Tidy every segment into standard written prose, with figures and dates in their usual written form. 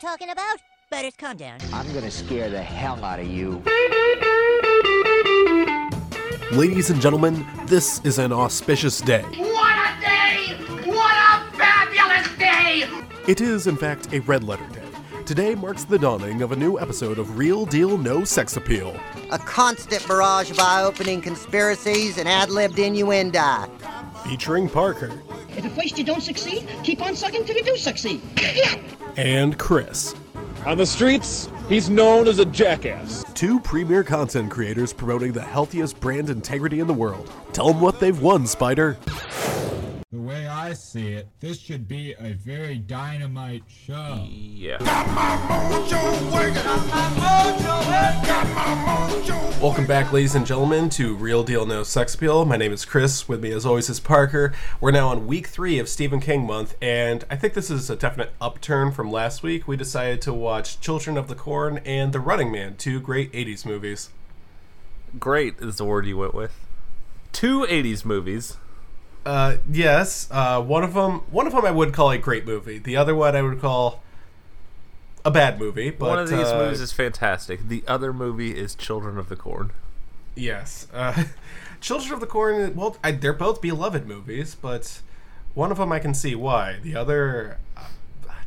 talking about? Better calm down. I'm gonna scare the hell out of you. Ladies and gentlemen, this is an auspicious day. What a day! What a fabulous day! It is, in fact, a red letter day. Today marks the dawning of a new episode of Real Deal No Sex Appeal. A constant barrage of eye-opening conspiracies and ad-libbed innuendo. Featuring Parker. If at first you don't succeed, keep on sucking till you do succeed. And Chris. On the streets, he's known as a jackass. Two premier content creators promoting the healthiest brand integrity in the world. Tell them what they've won, Spider. The way I see it, this should be a very dynamite show. Yeah. Got my mojo working. Got my mojo. Got my mojo. Welcome back, ladies and gentlemen, to Real Deal No Sex Appeal. My name is Chris. With me, as always, is Parker. We're now on week 3 of Stephen King month, and I think this is a definite upturn from last week. We decided to watch Children of the Corn and The Running Man, two great 80s movies. Great is the word you went with. Two 80s movies. Yes. One of them I would call a great movie. The other one I would call a bad movie. But one of these movies is fantastic. The other movie is Children of the Corn. Yes. Children of the Corn, well, they're both beloved movies, but one of them I can see why. The other,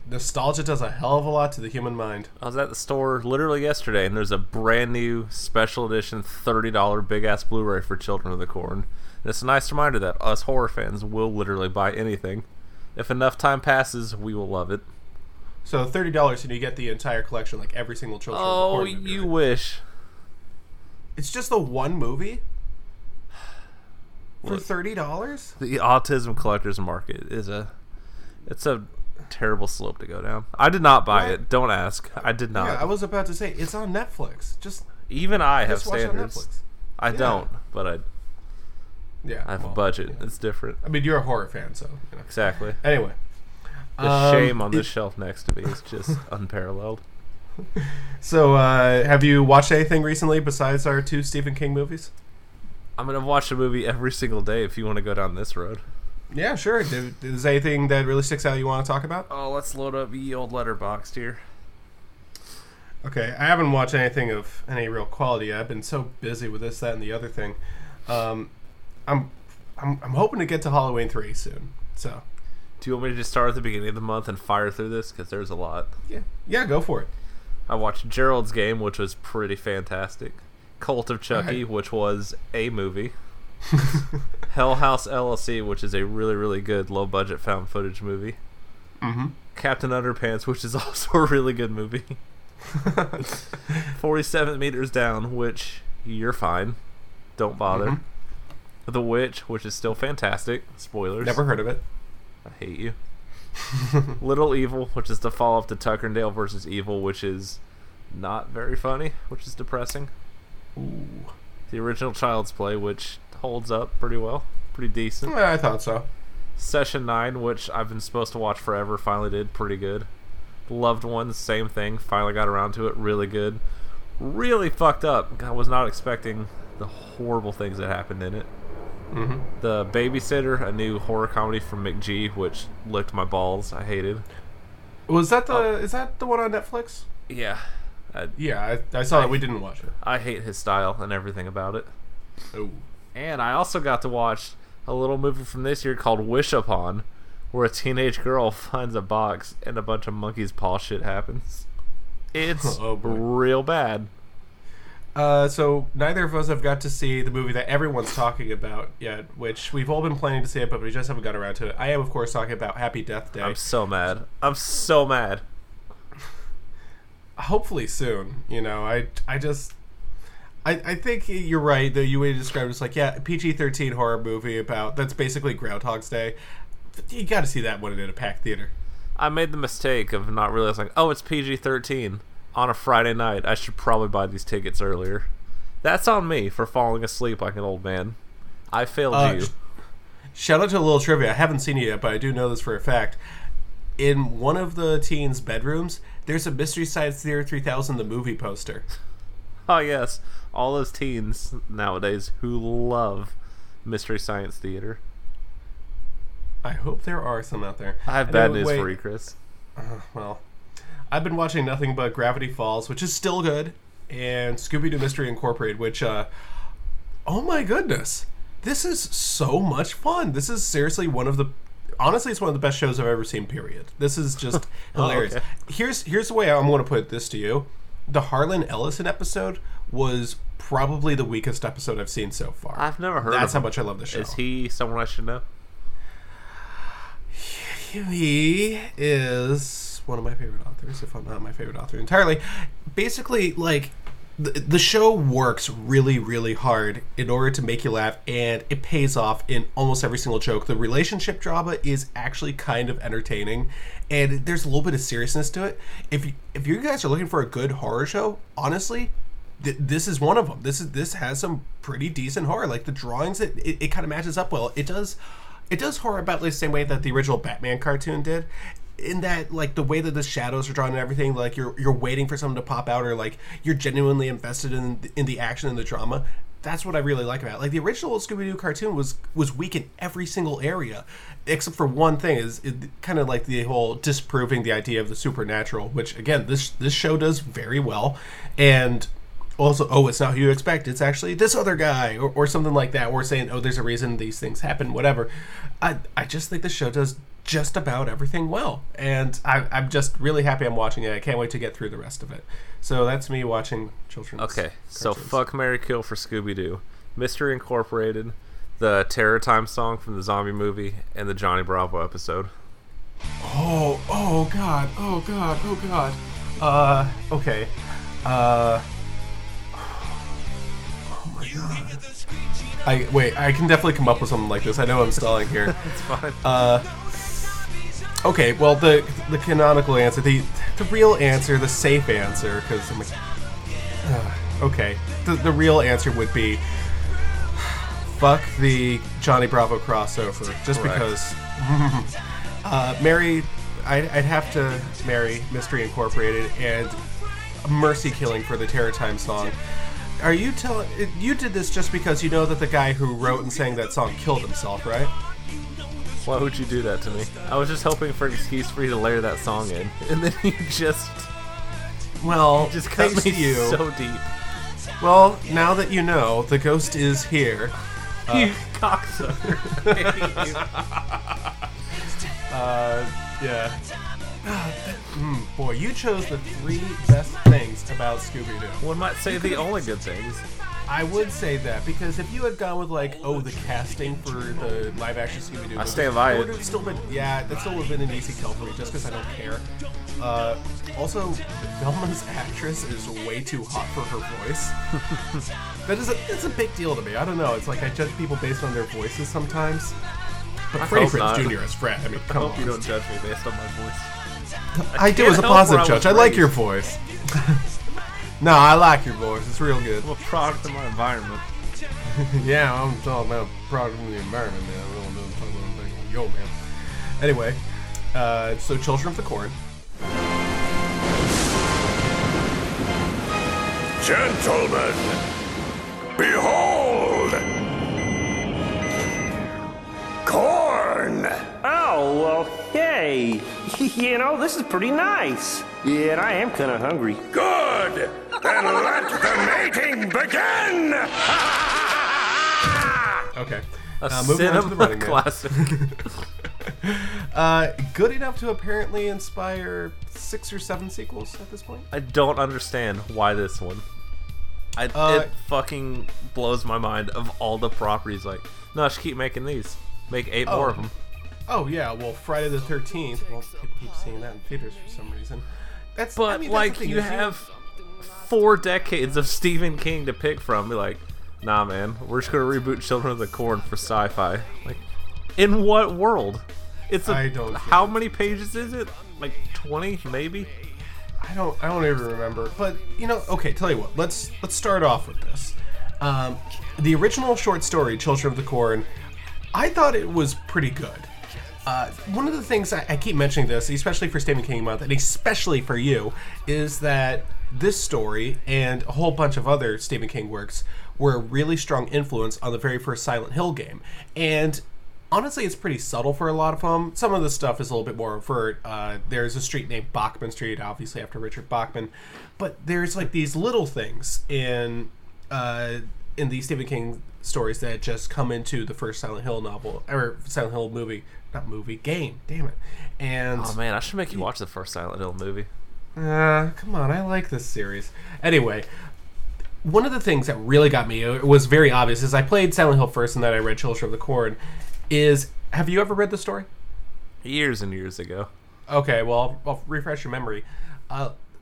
nostalgia does a hell of a lot to the human mind. I was at the store literally yesterday, and there's a brand new special edition $30 big-ass Blu-ray for Children of the Corn. It's a nice reminder that us horror fans will literally buy anything. If enough time passes, we will love it. So $30 and you get the entire collection, like every single Children of the Corn movie. Oh, you wish. It's just the one movie? For $30? The autism collector's market is a terrible slope to go down. I did not buy it. Don't ask. I did not. Yeah, I was about to say, it's on Netflix. Even I have standards. Watch on Netflix. I don't, but I... Yeah, I have a budget. Yeah. It's different. I mean, you're a horror fan, so... You know. Exactly. Anyway. The shame on this shelf next to me is just unparalleled. So, have you watched anything recently besides our two Stephen King movies? I'm going to watch a movie every single day if you want to go down this road. Yeah, sure. Is anything that really sticks out you want to talk about? Oh, let's load up ye old Letterboxd here. Okay, I haven't watched anything of any real quality. I've been so busy with this, that, and the other thing. I'm hoping to get to Halloween 3 soon. So, do you want me to just start at the beginning of the month and fire through this because there's a lot? Yeah, go for it. I watched Gerald's Game, which was pretty fantastic. Cult of Chucky, which was a movie. Hell House LLC, which is a really, really good low budget found footage movie. Mm-hmm. Captain Underpants, which is also a really good movie. 47 Meters Down, which you're fine. Don't bother. Mm-hmm. The Witch, which is still fantastic. Spoilers. Never heard of it. I hate you. Little Evil, which is the follow-up to Tucker and Dale vs. Evil, which is not very funny, which is depressing. Ooh. The original Child's Play, which holds up pretty well. Pretty decent. Yeah, I thought so. Session 9, which I've been supposed to watch forever, finally did. Pretty good. Loved Ones, same thing. Finally got around to it. Really good. Really fucked up. I was not expecting the horrible things that happened in it. Mm-hmm. The Babysitter, a new horror comedy from McG, which licked my balls. I hated. Was that the? Is that the one on Netflix? Yeah. I saw it. We didn't watch it. I hate his style and everything about it. Oh. And I also got to watch a little movie from this year called Wish Upon, where a teenage girl finds a box and a bunch of monkey's paw shit happens. It's real bad. So neither of us have got to see the movie that everyone's talking about yet, which we've all been planning to see it, but we just haven't got around to it. I am, of course, talking about Happy Death Day. I'm so mad. Hopefully soon. You know, I think you're right. The way you described it's like, yeah, PG-13 horror movie that's basically Groundhog's Day. You got to see that one in a packed theater. I made the mistake of not realizing, it's PG-13. On a Friday night, I should probably buy these tickets earlier. That's on me for falling asleep like an old man. I failed you. Shout out to a little trivia. I haven't seen it yet, but I do know this for a fact. In one of the teens' bedrooms, there's a Mystery Science Theater 3000, the movie poster. Oh, yes. All those teens nowadays who love Mystery Science Theater. I hope there are some out there. I have bad news for you, Chris. Well... I've been watching nothing but Gravity Falls, which is still good, and Scooby-Doo Mystery Incorporated, which, oh my goodness, this is so much fun. This is seriously one of the, honestly, it's one of the best shows I've ever seen, period. This is just hilarious. Okay. Here's the way I'm going to put this to you. The Harlan Ellison episode was probably the weakest episode I've seen so far. I've never heard of him. That's how much I love this show. Is he someone I should know? He is one of my favorite authors, if I'm not my favorite author entirely. Basically, like, the show works really, really hard in order to make you laugh, and it pays off in almost every single joke. The relationship drama is actually kind of entertaining, and there's a little bit of seriousness to it. If you guys are looking for a good horror show, honestly, this is one of them. This has some pretty decent horror. Like, the drawings, it kind of matches up well. It does horror about the same way that the original Batman cartoon did. In that, like, the way that the shadows are drawn and everything, like, you're waiting for something to pop out, or, like, you're genuinely invested in the action and the drama. That's what I really like about it. Like, the original Scooby-Doo cartoon was weak in every single area, except for one thing, is kind of like the whole disproving the idea of the supernatural, which, again, this show does very well. And also, oh, it's not who you expect, it's actually this other guy, or something like that, or saying, oh, there's a reason these things happen, whatever. I just think the show does just about everything well, and I'm just really happy I'm watching it. I can't wait to get through the rest of it. So that's me watching children's cartoons. So fuck, marry, kill for Scooby-Doo, Mystery Incorporated, the Terror Time song from the zombie movie, and the Johnny Bravo episode. Oh god. Okay. Oh my god. I can definitely come up with something like this. I know I'm stalling here. It's fine. Okay, well, the canonical answer, the real answer, the safe answer, because I'm like, okay, the real answer would be fuck the Johnny Bravo crossover, just correct. Because I'd have to marry Mystery Incorporated, and mercy killing for the Terror Time song. Are you telling, you did this just because you know that the guy who wrote and sang that song killed himself, right? Why would you do that to me? I was just hoping for an excuse for you to layer that song in, and then you just... Well, you just cut me so deep. Well, now that you know, the ghost is here. You cocksucker. I hate you. Yeah. Boy, you chose the three best things about Scooby-Doo. One might say the only good things. I would say that, because if you had gone with, like, oh, the casting for the live-action Scooby-Doo, I stay alive. It would have still been, yeah, that still would have been an easy kill for me, just because I don't care. Also, Velma's actress is way too hot for her voice. That's a big deal to me. I don't know. It's like I judge people based on their voices sometimes. But Freddie Prinze Jr. is Fred. I mean, come on. I hope you don't judge me based on my voice. I do as a positive judge. I like your voice. No, I like your voice. It's real good. I'm a product of my environment. Yeah, I'm talking about product of the environment, man. I don't know what I'm talking about. Yo, man. Anyway, so Children of the Corn. Gentlemen, behold! Corn! Oh, well, hey. You know, this is pretty nice. Yeah, and I am kind of hungry. Good! Then let the mating begin! Okay. Moving on to the Running Man. Classic. Good enough to apparently inspire 6 or 7 sequels at this point? I don't understand why this one. It fucking blows my mind of all the properties. Like, no, I should keep making these. Make 8 more of them. Oh, yeah, well, Friday the 13th. Well, people keep seeing that in theaters for some reason. That's you have 4 decades of Stephen King to pick from. Be like, nah, man, we're just going to reboot Children of the Corn for sci-fi. Like, in what world? How many pages is it? Like, 20, maybe? I don't even remember. But, you know, okay, tell you what. Let's start off with this. The original short story, Children of the Corn, I thought it was pretty good. One of the things I keep mentioning this, especially for Stephen King Month, and especially for you, is that this story and a whole bunch of other Stephen King works were a really strong influence on the very first Silent Hill game. And Honestly, it's pretty subtle for a lot of them. Some of the stuff is a little bit more overt. There's a street named Bachman Street, obviously after Richard Bachman. But there's like these little things in the Stephen King stories that just come into the first Silent Hill novel, or Silent Hill movie, not movie, game, damn it. And oh man, I should make you watch the first Silent Hill movie. Come on, I like this series. Anyway, one of the things that really got me, it was very obvious, is I played Silent Hill first and then I read Children of the Corn, is, have you ever read the story? Years and years ago. Okay, well, I'll refresh your memory.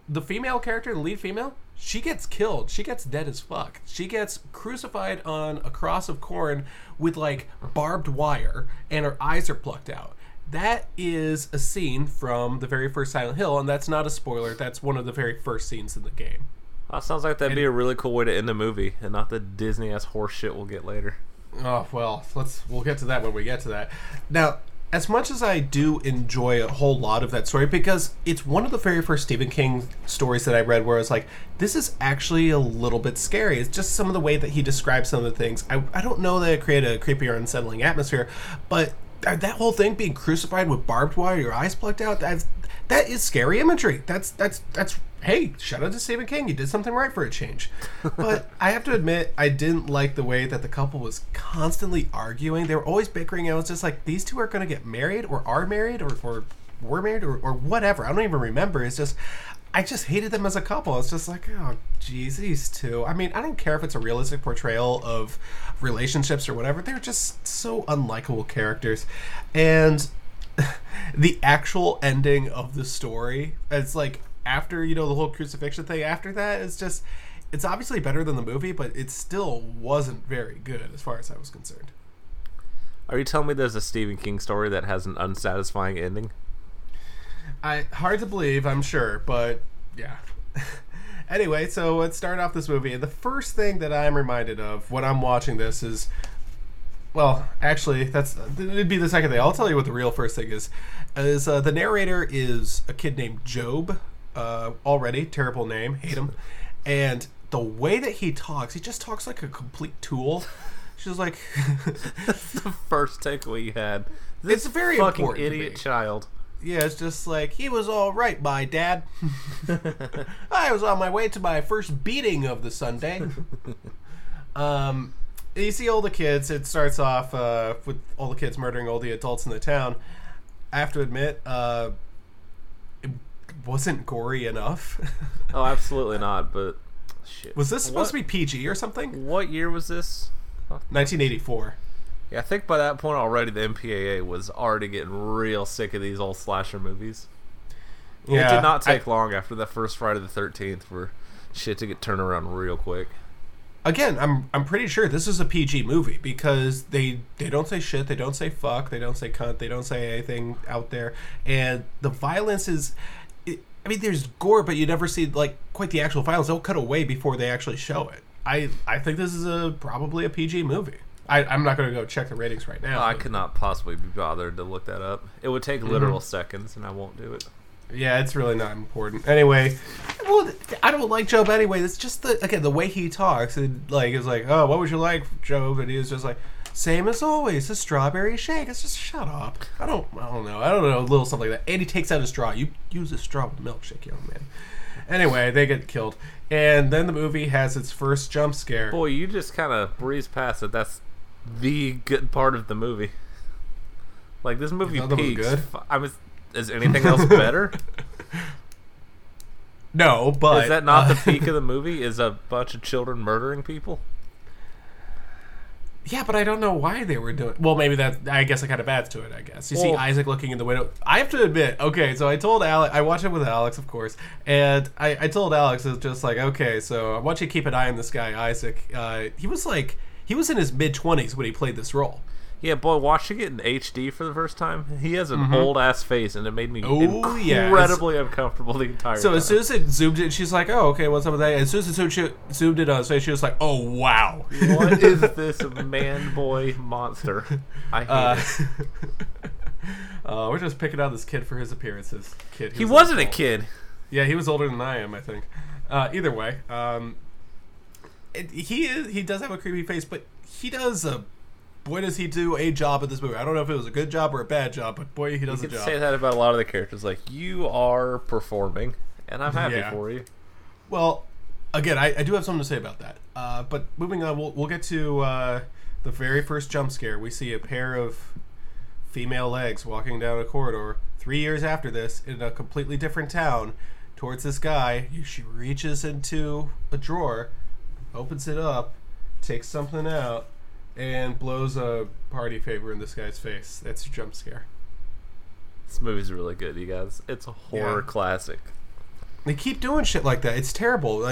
The female character, the lead female, she gets killed. She gets dead as fuck. She gets crucified on a cross of corn with, like, barbed wire, and her eyes are plucked out. That is a scene from the very first Silent Hill, and that's not a spoiler. That's one of the very first scenes in the game. That sounds like that'd be a really cool way to end the movie, and not the Disney-ass horse shit we'll get later. Oh, well, we'll get to that when we get to that. Now, as much as I do enjoy a whole lot of that story, because it's one of the very first Stephen King stories that I read where I was like, this is actually a little bit scary. It's just some of the way that he describes some of the things. I don't know that it created a creepy or unsettling atmosphere, but that whole thing being crucified with barbed wire, your eyes plucked out, that is scary imagery. That's hey, shout out to Stephen King. You did something right for a change. But I have to admit, I didn't like the way that the couple was constantly arguing. They were always bickering. I was just like, these two are going to get married or are married or were married or whatever. I don't even remember. It's just, I just hated them as a couple. It's just like, oh, geez, these two. I mean, I don't care if it's a realistic portrayal of relationships or whatever. They're just so unlikable characters. And the actual ending of the story, it's like, after, you know, the whole crucifixion thing, after that, it's just, it's obviously better than the movie, but it still wasn't very good as far as I was concerned. Are you telling me there's a Stephen King story that has an unsatisfying ending? Hard to believe, I'm sure, but yeah. Anyway, so let's start off this movie, and the first thing that I'm reminded of when I'm watching this is, well, actually, it'd be the second thing. I'll tell you what the real first thing is. The narrator is a kid named Job. Already terrible name, hate him, and the way that he talks, he just talks like a complete tool. She's like, that's the first takeaway you had. This it's very fucking important idiot child. Yeah, it's just like, he was all right, my dad. I was on my way to my first beating of the Sunday. You see all the kids. It starts off with all the kids murdering all the adults in the town. I have to admit, wasn't gory enough. Oh, absolutely not, but shit. Was this supposed to be PG or something? What year was this? 1984. Yeah, I think by that point already the MPAA was already getting real sick of these old slasher movies. Yeah, it did not take long after that first Friday the 13th for shit to get turned around real quick. Again, I'm pretty sure this is a PG movie because they don't say shit, they don't say fuck, they don't say cunt, they don't say anything out there. And the violence is... I mean, there's gore, but you never see, like, quite the actual violence. They'll cut away before they actually show it. I think this is probably a PG movie. I'm not going to go check the ratings right now. I could not possibly be bothered to look that up. It would take literal seconds, and I won't do it. Yeah, it's really not important. Anyway, well, I don't like Job anyway. It's just, the way he talks. And, like, it's like, oh, what would you like, Job? And he was just like, same as always, a strawberry shake. It's just, shut up. I don't know, a little something like that. And he takes out his straw. You use a straw with a milkshake, young man. Anyway, they get killed. And then the movie has its first jump scare. Boy, you just kind of breeze past it. That's the good part of the movie. Like, this movie peaks. Good? Is anything else better? No, but... Is that not the peak of the movie? Is a bunch of children murdering people? Yeah, but I don't know why they were doing... Well, maybe that... I guess it kind of adds to it, I guess. You see Isaac looking in the window. I have to admit... Okay, so I told Alex... I watched it with Alex, of course. And I told Alex, it's just like, okay, so I want you to keep an eye on this guy, Isaac. He was in his mid-20s when he played this role. Yeah, boy, watching it in HD for the first time, he has an old-ass face, and it made me incredibly uncomfortable the entire time. So as soon as it zoomed in, she's like, oh, okay, what's up with that? As soon as it zoomed in on his face, she was like, oh, wow. What is this man-boy monster? I hate it. We're just picking out this kid for his appearances. He wasn't a kid. Yeah, he was older than I am, I think. Either way, he does have a creepy face, but he does a boy, does he do a job in this movie. I don't know if it was a good job or a bad job, but boy, he does a job. You can say that about a lot of the characters. Like, you are performing, and I'm happy for you. Well, again, I do have something to say about that. But moving on, we'll get to the very first jump scare. We see a pair of female legs walking down a corridor 3 years after this in a completely different town towards this guy. She reaches into a drawer, opens it up, takes something out, and blows a party favor in this guy's face. That's your jump scare. This movie's really good, you guys. It's a horror classic. They keep doing shit like that. It's terrible.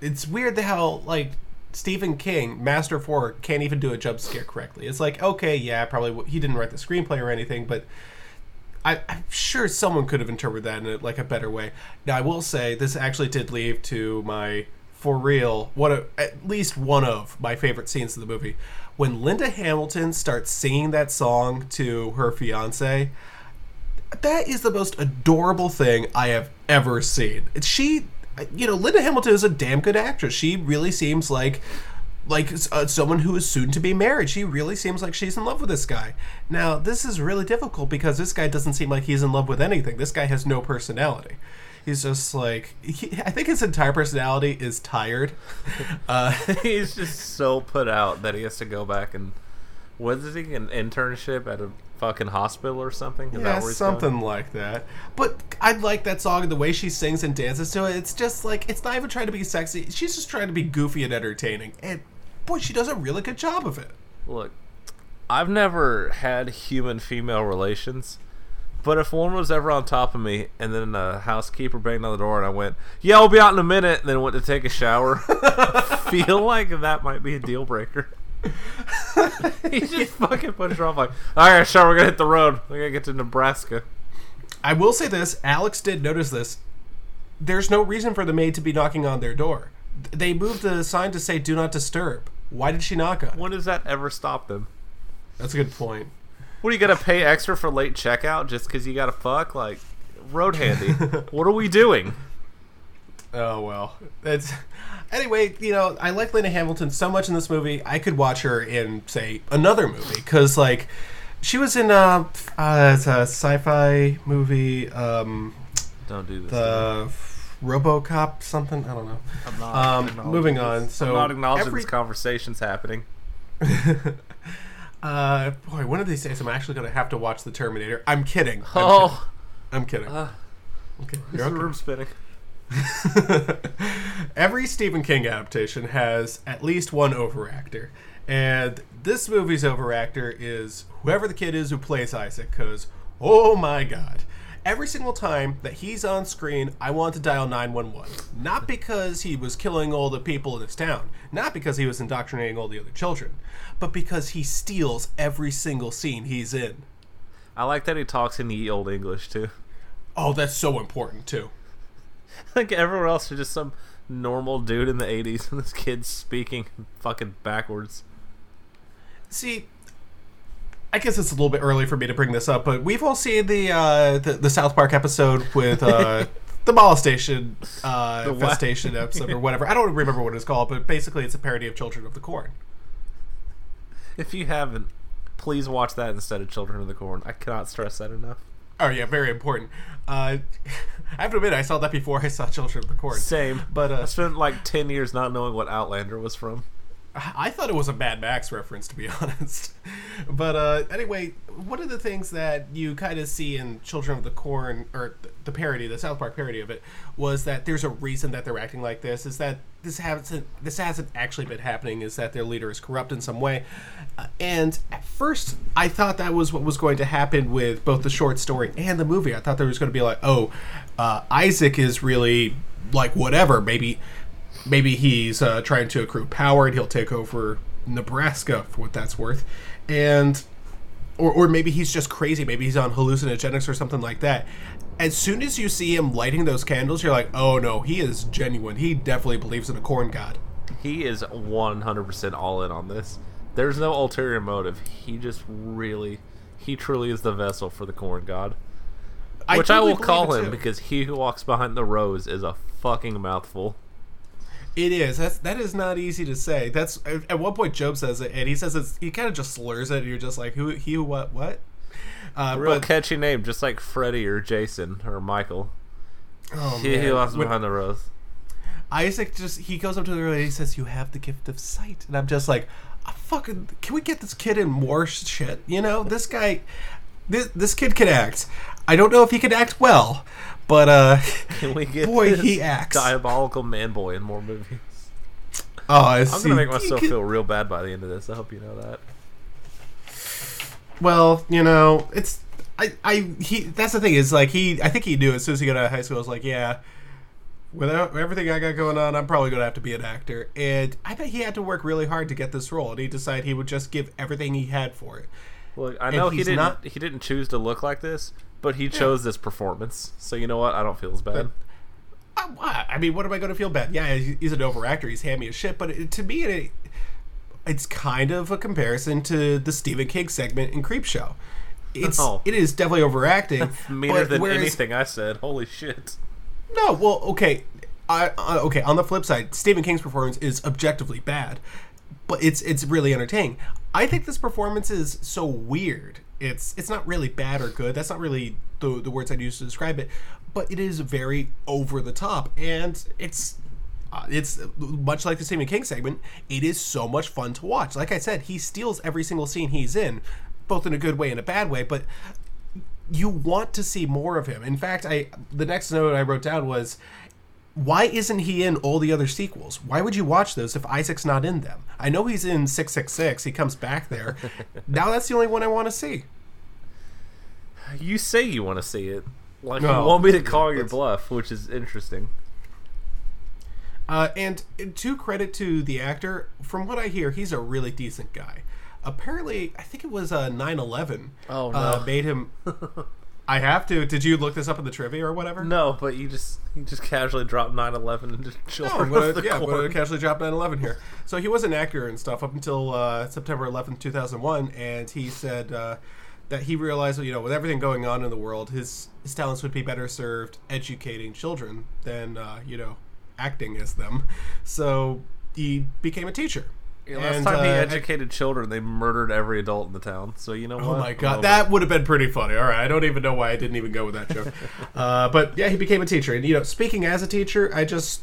It's weird how, like, Stephen King, master of horror, can't even do a jump scare correctly. It's like, okay, yeah, probably he didn't write the screenplay or anything, but I'm sure someone could have interpreted that in a better way. Now, I will say this actually did lead to my, for real, at least one of my favorite scenes of the movie. When Linda Hamilton starts singing that song to her fiancé, that is the most adorable thing I have ever seen. She, you know, Linda Hamilton is a damn good actress. She really seems like someone who is soon to be married. She really seems like she's in love with this guy. Now, this is really difficult because this guy doesn't seem like he's in love with anything. This guy has no personality. He's just like, I think his entire personality is tired. He's just so put out that he has to go back and, what is he, an internship at a fucking hospital or something? Is that where he's something going? Like that. But I like that song and the way she sings and dances to it. It's just like, it's not even trying to be sexy. She's just trying to be goofy and entertaining. And boy, she does a really good job of it. Look, I've never had human-female relations, but if one was ever on top of me and then a housekeeper banged on the door and I went, yeah, I'll be out in a minute, and then went to take a shower, I feel like that might be a deal breaker. He just fucking pushed her off like, alright, sure, we're gonna hit the road. We're gonna get to Nebraska. I will say this, Alex did notice this. There's no reason for the maid to be knocking on their door. They moved the sign to say do not disturb. Why did she knock on? When does that ever stop them? That's a good point. What, are you gonna pay extra for late checkout just because you gotta fuck? Like, road handy. What are we doing? Oh, well. Anyway, you know, I like Linda Hamilton so much in this movie, I could watch her in, say, another movie. Because, like, she was in it's a sci-fi movie. Don't do this. The RoboCop something? I don't know. I'm not moving on. So I'm not acknowledging this conversation's happening. Boy, one of these days I'm actually going to have to watch The Terminator. I'm kidding. I'm kidding. Okay. This is room spinning. Every Stephen King adaptation has at least one overactor, and this movie's overactor is whoever the kid is who plays Isaac, because oh my god, every single time that he's on screen I want to dial 911. Not because he was killing all the people in this town, not because he was indoctrinating all the other children, but because he steals every single scene he's in. I like that he talks in the old English too. Oh, that's so important too. Like, everyone else is just some normal dude in the 80s, and this kid's speaking fucking backwards. See, I guess it's a little bit early for me to bring this up, but we've all seen the South Park episode with the molestation infestation episode or whatever. I don't remember what it's called, but basically it's a parody of Children of the Corn. If you haven't, please watch that instead of Children of the Corn. I cannot stress that enough. Oh, yeah, very important. I have to admit, I saw that before I saw Children of the Corn. Same. But I spent like 10 years not knowing what Outlander was from. I thought it was a Mad Max reference, to be honest. But anyway, one of the things that you kind of see in Children of the Corn, or the parody, the South Park parody of it, was that there's a reason that they're acting like this, is that this hasn't actually been happening, is that their leader is corrupt in some way. And at first, I thought that was what was going to happen with both the short story and the movie. I thought there was going to be like, Isaac is really like whatever, maybe he's trying to accrue power and he'll take over Nebraska for what that's worth. And or maybe he's just crazy. Maybe he's on hallucinogenics or something like that. As soon as you see him lighting those candles, you're like, oh no, he is genuine. He definitely believes in a corn god. He is 100% all in on this. There's no ulterior motive. He just really, he truly is the vessel for the corn god. Which I will call him too, because he who walks behind the rose is a fucking mouthful. It is. That is not easy to say. That's at one point Job says it, and he says it's, he kind of just slurs it, and you're just like, who, what? A real catchy name, just like Freddy or Jason or Michael. Oh, he lost behind the rose. Isaac he goes up to the room and he says, "You have the gift of sight," and I'm just like, can we get this kid in more shit? You know, this guy, this kid can act. I don't know if he can act well, but can we get he acts diabolical man boy in more movies? Oh, I'm gonna make myself feel real bad by the end of this. I hope you know that. Well, you know, it's that's the thing is like I think he knew as soon as he got out of high school. I was like, yeah. Without everything I got going on, I'm probably going to have to be an actor. And I bet he had to work really hard to get this role, and he decided he would just give everything he had for it. Well, I know he didn't choose to look like this, but he chose this performance. So you know what? I don't feel as bad. But, I mean, what am I going to feel bad? Yeah, he's an overactor. He's hammy as shit. But to me, it's kind of a comparison to the Stephen King segment in Creepshow. It is definitely overacting. That's meaner than anything I said. Holy shit. No, well, okay. Okay, on the flip side, Stephen King's performance is objectively bad, but it's really entertaining. I think this performance is so weird. It's not really bad or good. That's not really the words I'd use to describe it, but it is very over the top, and it's much like the Stephen King segment. It is so much fun to watch. Like I said, he steals every single scene he's in, both in a good way and a bad way, but you want to see more of him. In fact, the next note I wrote down was, why isn't he in all the other sequels? Why would you watch those if Isaac's not in them? I know he's in 666. He comes back there. Now that's the only one I want to see. You say you want to see it. Like, you want me to call your bluff, which is interesting. And to credit to the actor, from what I hear, he's a really decent guy. Apparently, I think it was 9/11. Oh no! Made him. I have to. Did you look this up in the trivia or whatever? No, but you just casually dropped 9/11 and just children. No, but I casually dropped 9/11 here. So he was an actor and stuff up until September 11th, 2001, and he said that he realized, with everything going on in the world, his talents would be better served educating children than acting as them. So he became a teacher. Yeah, last time he educated children, they murdered every adult in the town. So you know what? Oh my god, that would have been pretty funny. All right, I don't even know why I didn't even go with that joke. But yeah, he became a teacher, and speaking as a teacher, I just,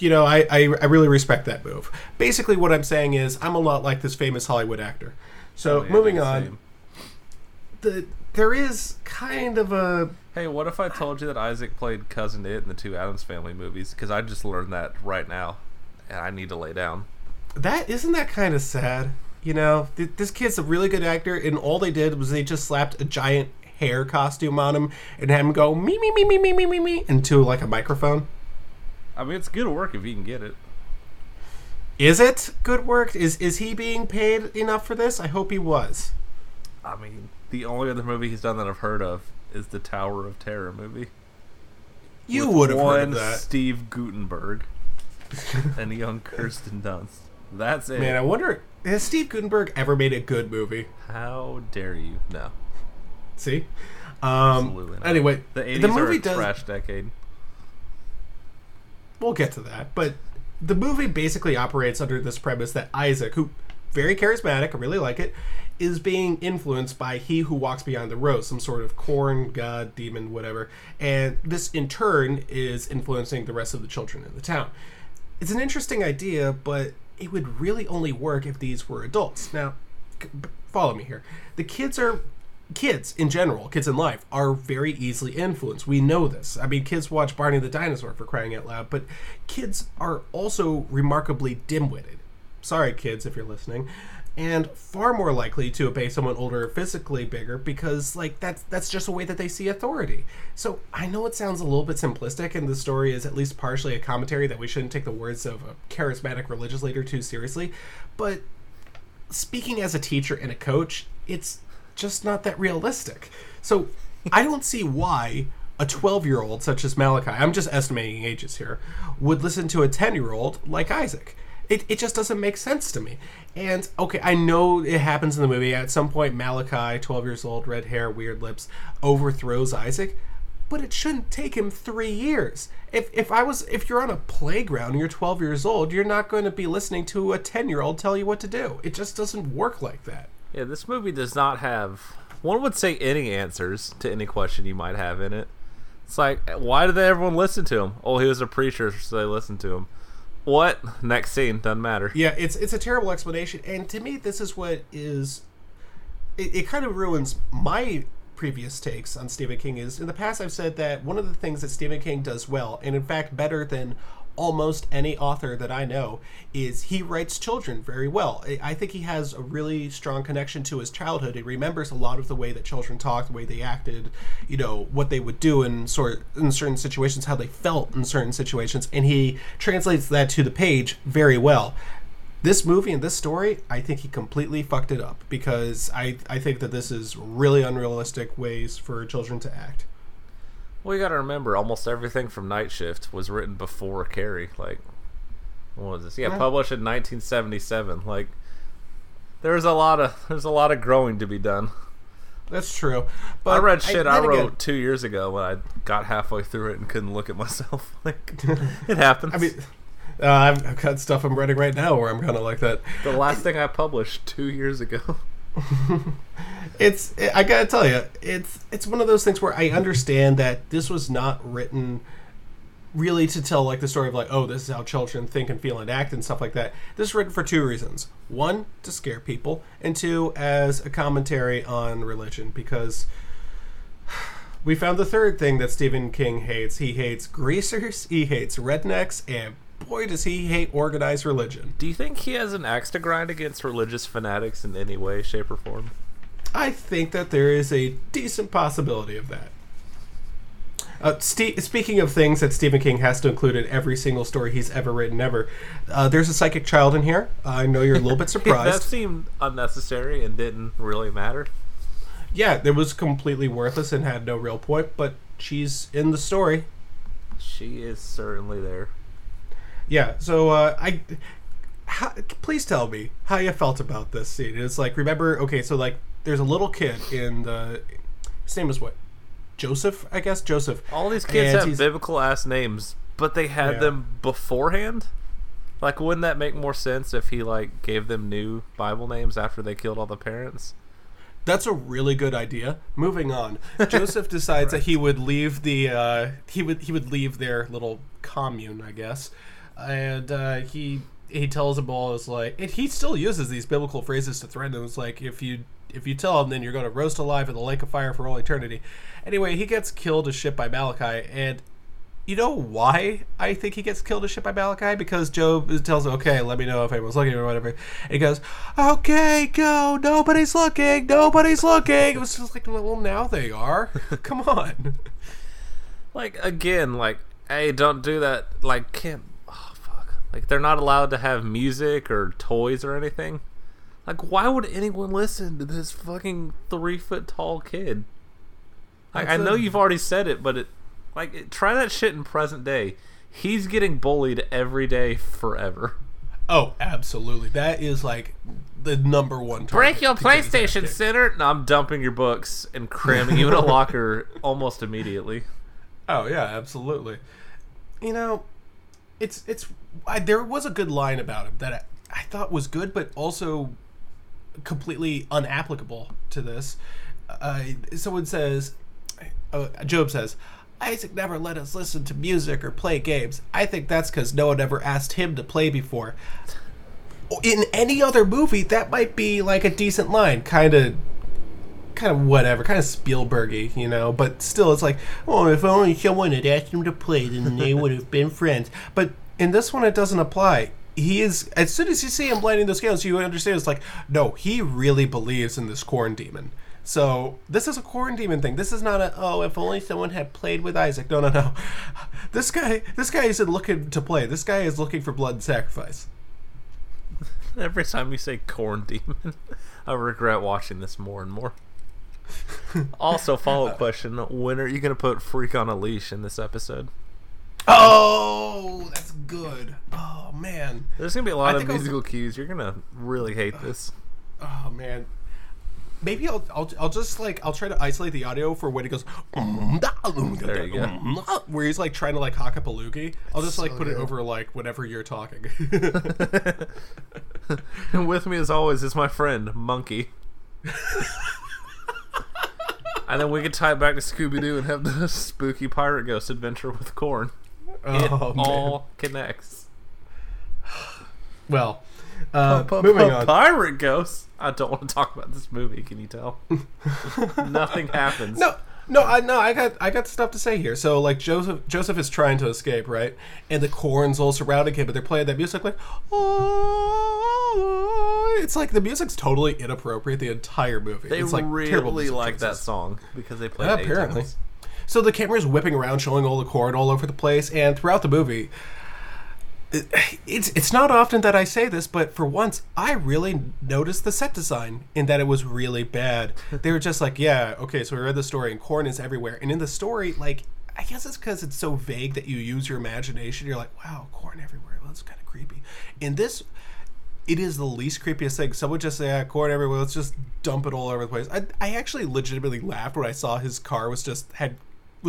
I really respect that move. Basically, what I'm saying is, I'm a lot like this famous Hollywood actor. So moving on, there is kind of a. Hey, what if I told you that Isaac played Cousin It in the 2 Addams Family movies? Because I just learned that right now, and I need to lay down. That isn't that kind of sad, This kid's a really good actor, and all they did was they just slapped a giant hair costume on him and had him go me into like a microphone. I mean, it's good work if you can get it. Is it good work? Is he being paid enough for this? I hope he was. I mean, the only other movie he's done that I've heard of is the Tower of Terror movie. You would have heard of that. Steve Guttenberg and young Kirsten Dunst. That's it. Man, I wonder, has Steve Guttenberg ever made a good movie? How dare you? No. See? Absolutely not. Anyway, the 80s are a trash decade. We'll get to that. But the movie basically operates under this premise that Isaac, who very charismatic, I really like it, is being influenced by He Who Walks Beyond the Rose, some sort of corn, god, demon, whatever. And this, in turn, is influencing the rest of the children in the town. It's an interesting idea, but it would really only work if these were adults. Now, follow me here. The kids in general, kids in life, are very easily influenced. We know this. I mean, kids watch Barney the Dinosaur, for crying out loud, but kids are also remarkably dim-witted. Sorry, kids, if you're listening. And far more likely to obey someone older or physically bigger because, like, that's just a way that they see authority. So I know it sounds a little bit simplistic, and the story is at least partially a commentary that we shouldn't take the words of a charismatic religious leader too seriously, but speaking as a teacher and a coach, it's just not that realistic. So I don't see why a 12-year-old such as Malachi, I'm just estimating ages here, would listen to a 10-year-old like Isaac. It just doesn't make sense to me. And, okay, I know it happens in the movie. At some point, Malachi, 12 years old, red hair, weird lips, overthrows Isaac. but it shouldn't take him 3 years. If you're on a playground and you're 12 years old, you're not going to be listening to a 10-year-old tell you what to do. It just doesn't work like that. Yeah, this movie does not have, one would say, any answers to any question you might have in it. It's like, why did everyone listen to him? Oh, he was a preacher, so they listened to him. What? Next scene. Doesn't matter. Yeah, it's a terrible explanation. And to me, this is what is... It kind of ruins my previous takes on Stephen King. Is in the past I've said that one of the things that Stephen King does well, and in fact better than almost any author that I know, is he writes children very well. I think he has a really strong connection to his childhood. He remembers a lot of the way that children talked, the way they acted, you know, what they would do in certain situations, how they felt in certain situations, and he translates that to the page very well. This movie and this story, I think he completely fucked it up, because I think that this is really unrealistic ways for children to act. Well, you gotta remember, almost everything from Night Shift was written before Carrie. Like, what was this? Yeah, published in 1977. Like, there's a lot of growing to be done. That's true. But I read shit I wrote again, 2 years ago when I got halfway through it and couldn't look at myself. Like, it happens. I mean... I've got stuff I'm writing right now where I'm kind of like that. The last thing I published 2 years ago. I gotta tell you, it's one of those things where I understand that this was not written really to tell like the story of like, oh, this is how children think and feel and act and stuff like that. This is written for two reasons. One, to scare people, and two, as a commentary on religion, because... We found the third thing that Stephen King hates. He hates greasers, he hates rednecks, and boy does he hate organized religion. Do you think he has an axe to grind against religious fanatics in any way, shape, or form? I think that there is a decent possibility of that. Speaking of things that Stephen King has to include in every single story he's ever written ever, there's a psychic child in here. I know you're a little bit surprised. That seemed unnecessary and didn't really matter. Yeah, it was completely worthless and had no real point, but she's in the story. She is certainly there. Yeah, so please tell me how you felt about this scene. It's like, remember, okay, so like there's a little kid in the... His name is what? Joseph, I guess? Joseph. All these kids have biblical-ass names, but they had them beforehand? Like, wouldn't that make more sense if he like gave them new Bible names after they killed all the parents? That's a really good idea. Moving on, Joseph decides that he would leave the he would leave their little commune, I guess, and he tells them all, is like, and he still uses these biblical phrases to threaten them. It's like, if you tell them, then you're going to roast alive in the lake of fire for all eternity. Anyway, he gets killed as shit by Malachi, and you know why I think he gets killed as shit by Malachi? Because Job tells him, okay, let me know if anyone's looking or whatever. And he goes, okay, go, nobody's looking, nobody's looking. It was just like, well, now they are. Come on. Like, again, like, hey, don't do that. Like, can't, oh, fuck. Like, they're not allowed to have music or toys or anything. Like, why would anyone listen to this fucking 3-foot-tall kid? Like, I know you've already said it, but it... Like, try that shit in present day. He's getting bullied every day forever. Oh, absolutely. That is, like, the number one target. Break your PlayStation Center! No, I'm dumping your books and cramming you in a locker almost immediately. Oh, yeah, absolutely. You know, there was a good line about him that I thought was good, but also completely unapplicable to this. Someone says, Job says, Isaac never let us listen to music or play games. I think that's because no one ever asked him to play before. In any other movie, that might be like a decent line, kind of whatever, kind of Spielberg-y, you know, but still it's like, oh, if only someone had asked him to play, then they would have been friends. But in this one, it doesn't apply. He is, as soon as you see him blinding those scales, you understand it's like, no, he really believes in this corn demon. So, this is a corn demon thing. This is not a, oh, if only someone had played with Isaac. No, no, no. This guy isn't looking to play. This guy is looking for blood and sacrifice. Every time you say corn demon, I regret watching this more and more. Also, follow-up question. When are you going to put Freak on a Leash in this episode? Oh, that's good. Oh, man. There's going to be a lot of musical cues. You're going to really hate this. Oh, man. Maybe I'll just like, I'll try to isolate the audio for when it goes, there you go. Where he's like trying to like Hakapaloogie. I'll just like put it over like whenever you're talking. And with me as always is my friend, Monkey. And then we could tie it back to Scooby-Doo and have the spooky pirate ghost adventure with Corn. Oh, it all connects. Well, moving on. Pirate ghost? I don't want to talk about this movie, can you tell? Nothing happens. No, I got stuff to say here. So like Joseph is trying to escape, right? And the Corns all surrounding him, but they're playing that music like, oh, it's like the music's totally inappropriate the entire movie. They, it's like really like that song because they play it apparently. Times. So the camera's whipping around, showing all the Corn all over the place, and throughout the movie, it's not often that I say this, but for once, I really noticed the set design in that it was really bad. They were just like, yeah, okay, so we read the story, and Corn is everywhere. And in the story, like, I guess it's because it's so vague that you use your imagination. You're like, wow, Corn everywhere. Well, that's kind of creepy. In this, it is the least creepiest thing. Someone just say, yeah, Corn everywhere. Let's just dump it all over the place. I actually legitimately laughed when I saw his car was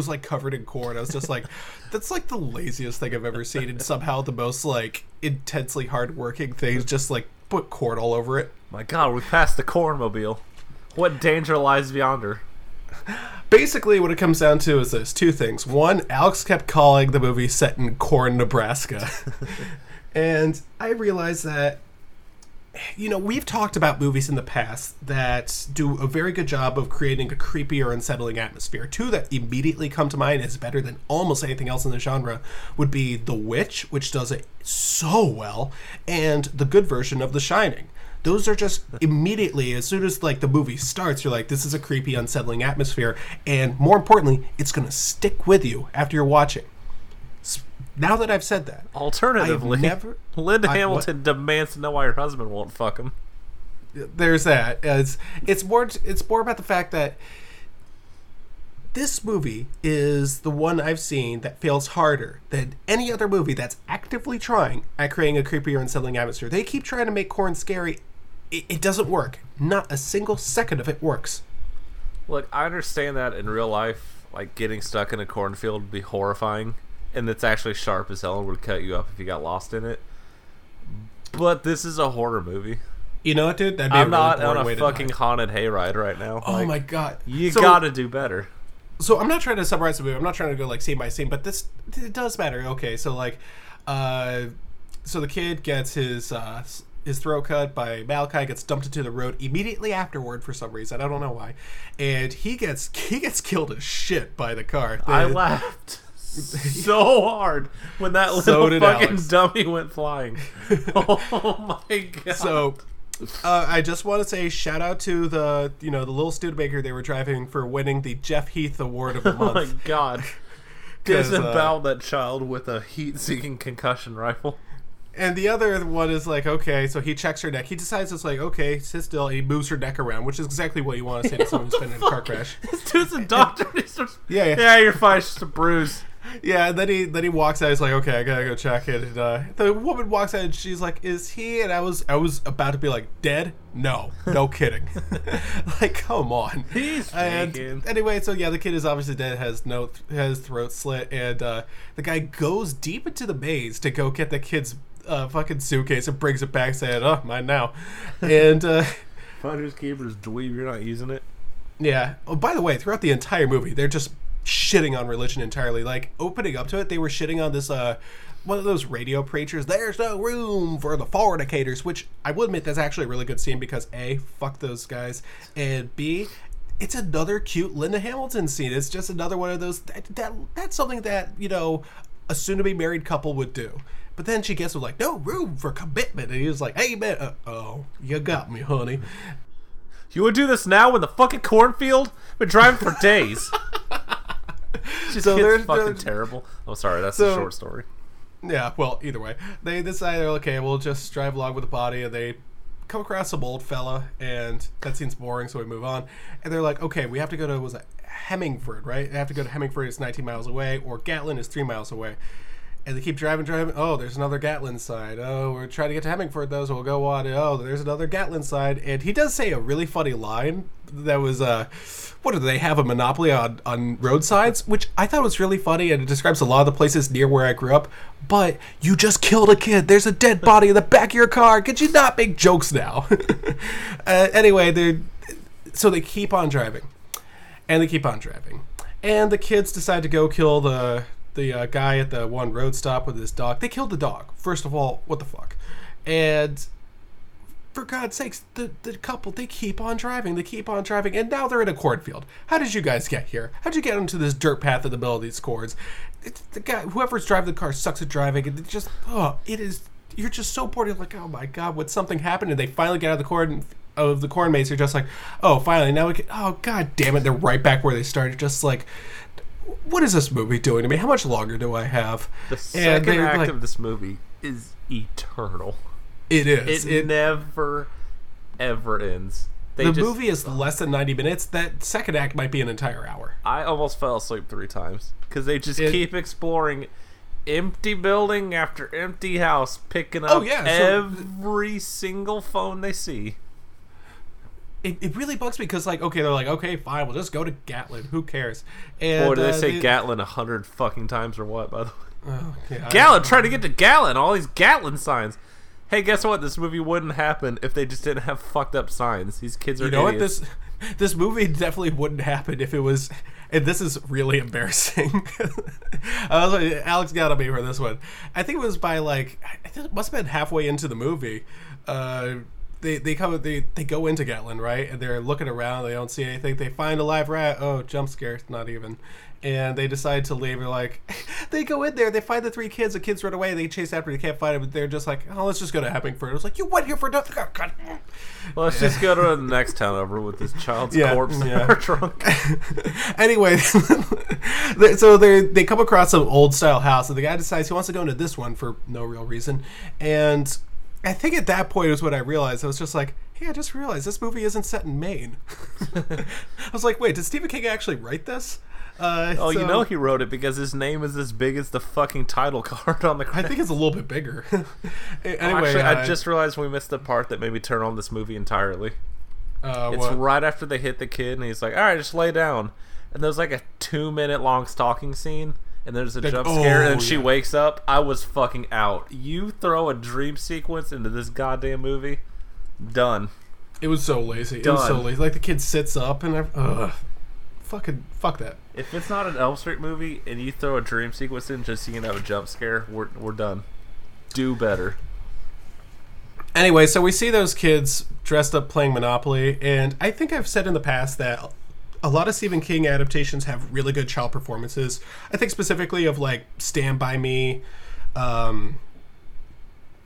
like covered in corn. I was just like, that's like the laziest thing I've ever seen, and somehow the most like intensely hardworking things just like put corn all over it. My God, we passed the Cornmobile. What danger lies yonder? Basically, what it comes down to is this: two things. One, Alex kept calling the movie set in Corn, Nebraska, and I realized that. You know, we've talked about movies in the past that do a very good job of creating a creepy or unsettling atmosphere. Two that immediately come to mind as better than almost anything else in the genre would be The Witch, which does it so well, and the good version of The Shining. Those are just immediately, as soon as like the movie starts, you're like, this is a creepy, unsettling atmosphere. And more importantly, it's going to stick with you after you're watching. Now that I've said that, alternatively, Linda Hamilton demands to know why her husband won't fuck him. There's that. It's more about the fact that this movie is the one I've seen that fails harder than any other movie that's actively trying at creating a creepy or unsettling atmosphere. They keep trying to make Corn scary. It doesn't work. Not a single second of it works. Look, I understand that in real life, like getting stuck in a cornfield would be horrifying. And it's actually sharp as hell and would cut you up if you got lost in it. But this is a horror movie. You know what, dude? That'd be I'm not on a fucking haunted hayride right now. Oh like, my God. You gotta do better. So I'm not trying to summarize the movie. I'm not trying to go like scene by scene, but it does matter. Okay, so like, so the kid gets his throat cut by Malachi, gets dumped into the road immediately afterward for some reason. I don't know why. And he gets killed as shit by the car. I laughed. So hard when that little fucking Alex. Dummy went flying. Oh my God. So I just want to say shout out to the little Studebaker they were driving for winning the Jeff Heath Award of the Month. Oh my God. Disembowel that child with a heat-seeking concussion rifle. And the other one is like, okay, so he checks her neck. He decides it's like, okay, sit still. He moves her neck around, which is exactly what you want to say to someone who's been in a car crash. This dude's a doctor. And he starts, yeah, you're fine. It's just a bruise. Yeah, and then he walks out. He's like, okay, I gotta go check it. And the woman walks out, and she's like, "Is he?" And I was about to be like, "Dead? No kidding." Like, come on. He's faking. Anyway, so yeah, the kid is obviously dead. Has throat slit, and the guy goes deep into the maze to go get the kid's fucking suitcase and brings it back, saying, "Oh, mine now." And finders keepers, dweeb. You're not using it. Yeah. Oh, by the way, throughout the entire movie, they're just shitting on religion entirely. Like, opening up to it, they were shitting on this one of those radio preachers, there's no room for the fornicators, which I will admit that's actually a really good scene because A, fuck those guys, and B, it's another cute Linda Hamilton scene. It's just another one of those that's something that, you know, a soon-to-be married couple would do. But then she gets with like, no room for commitment, and he was like, hey man, oh, you got me, honey. You would do this now in the fucking cornfield? Been driving for days. So they're fucking terrible. I'm sorry, that's a short story. Yeah, well, either way, they decide, okay, we'll just drive along with the body, and they come across some old fella, and that seems boring, so we move on. And they're like, okay, we have to go to Hemmingford, right? They have to go to Hemmingford, it's 19 miles away, or Gatlin is 3 miles away. And they keep driving. Oh, there's another Gatlin side. Oh, we're trying to get to Hemingford, though, so we'll go on. Oh, there's another Gatlin side. And he does say a really funny line that was, what do they have, a monopoly on roadsides? Which I thought was really funny, and it describes a lot of the places near where I grew up. But you just killed a kid. There's a dead body in the back of your car. Could you not make jokes now? Anyway, so they keep on driving. And they keep on driving. And the kids decide to go kill the guy at the one road stop with his dog. They killed the dog. First of all, what the fuck? And for God's sakes, the couple, they keep on driving. They keep on driving. And now they're in a cornfield. How did you guys get here? How did you get into this dirt path in the middle of these corns? The guy, whoever's driving the car sucks at driving. And you're just so bored. You're like, oh my God, would something happen? And they finally get out of the corn maze. You're just like, oh, finally. Now we can, oh, God damn it. They're right back where they started. Just like, what is this movie doing to me? How much longer do I have? The second act of this movie is eternal. It is. It never, ever ends. Movie is less than 90 minutes. That second act might be an entire hour. I almost fell asleep 3 times because they just keep exploring empty building after empty house, picking up every single phone they see. It really bugs me because, they're like, okay, fine, we'll just go to Gatlin. Who cares? And, boy, did they say Gatlin 100 fucking times or what, by the way? Oh, okay, Gatlin, trying to get to Gatlin. All these Gatlin signs. Hey, guess what? This movie wouldn't happen if they just didn't have fucked up signs. These kids are idiots. What? This movie definitely wouldn't happen if it was... And this is really embarrassing. Alex got on me for this one. I think it was by, I think it must have been halfway into the movie. They go into Gatlin, right? And they're looking around. They don't see anything. They find a live rat. Oh, jump scare. Not even. And they decide to leave. They're like, they go in there. They find the 3 kids. The kids run away. They chase after. They can't find them. But they're just like, oh, let's just go to Hemingford. It was like, you went here for nothing. Oh, God. Well, let's just go to the next town over with this child's corpse in our trunk. Anyway, so they come across some old-style house. And the guy decides he wants to go into this one for no real reason. And... I think at that point is what I realized. I was just like, hey, I just realized this movie isn't set in Maine. I was like, wait, did Stephen King actually write this? You know he wrote it because his name is as big as the fucking title card on the credits. I think it's a little bit bigger. Anyway, I just realized we missed the part that made me turn on this movie entirely. Right after they hit the kid and he's like, all right, just lay down. And there's like a 2-minute long stalking scene. And there's a jump scare, and she wakes up. I was fucking out. You throw a dream sequence into this goddamn movie, done. It was so lazy. Done. It was so lazy. Like, the kid sits up, and fuck that. If it's not an Elm Street movie, and you throw a dream sequence in just so you can have a jump scare, we're done. Do better. Anyway, so we see those kids dressed up playing Monopoly, and I think I've said in the past that... a lot of Stephen King adaptations have really good child performances. I think specifically of Stand By Me.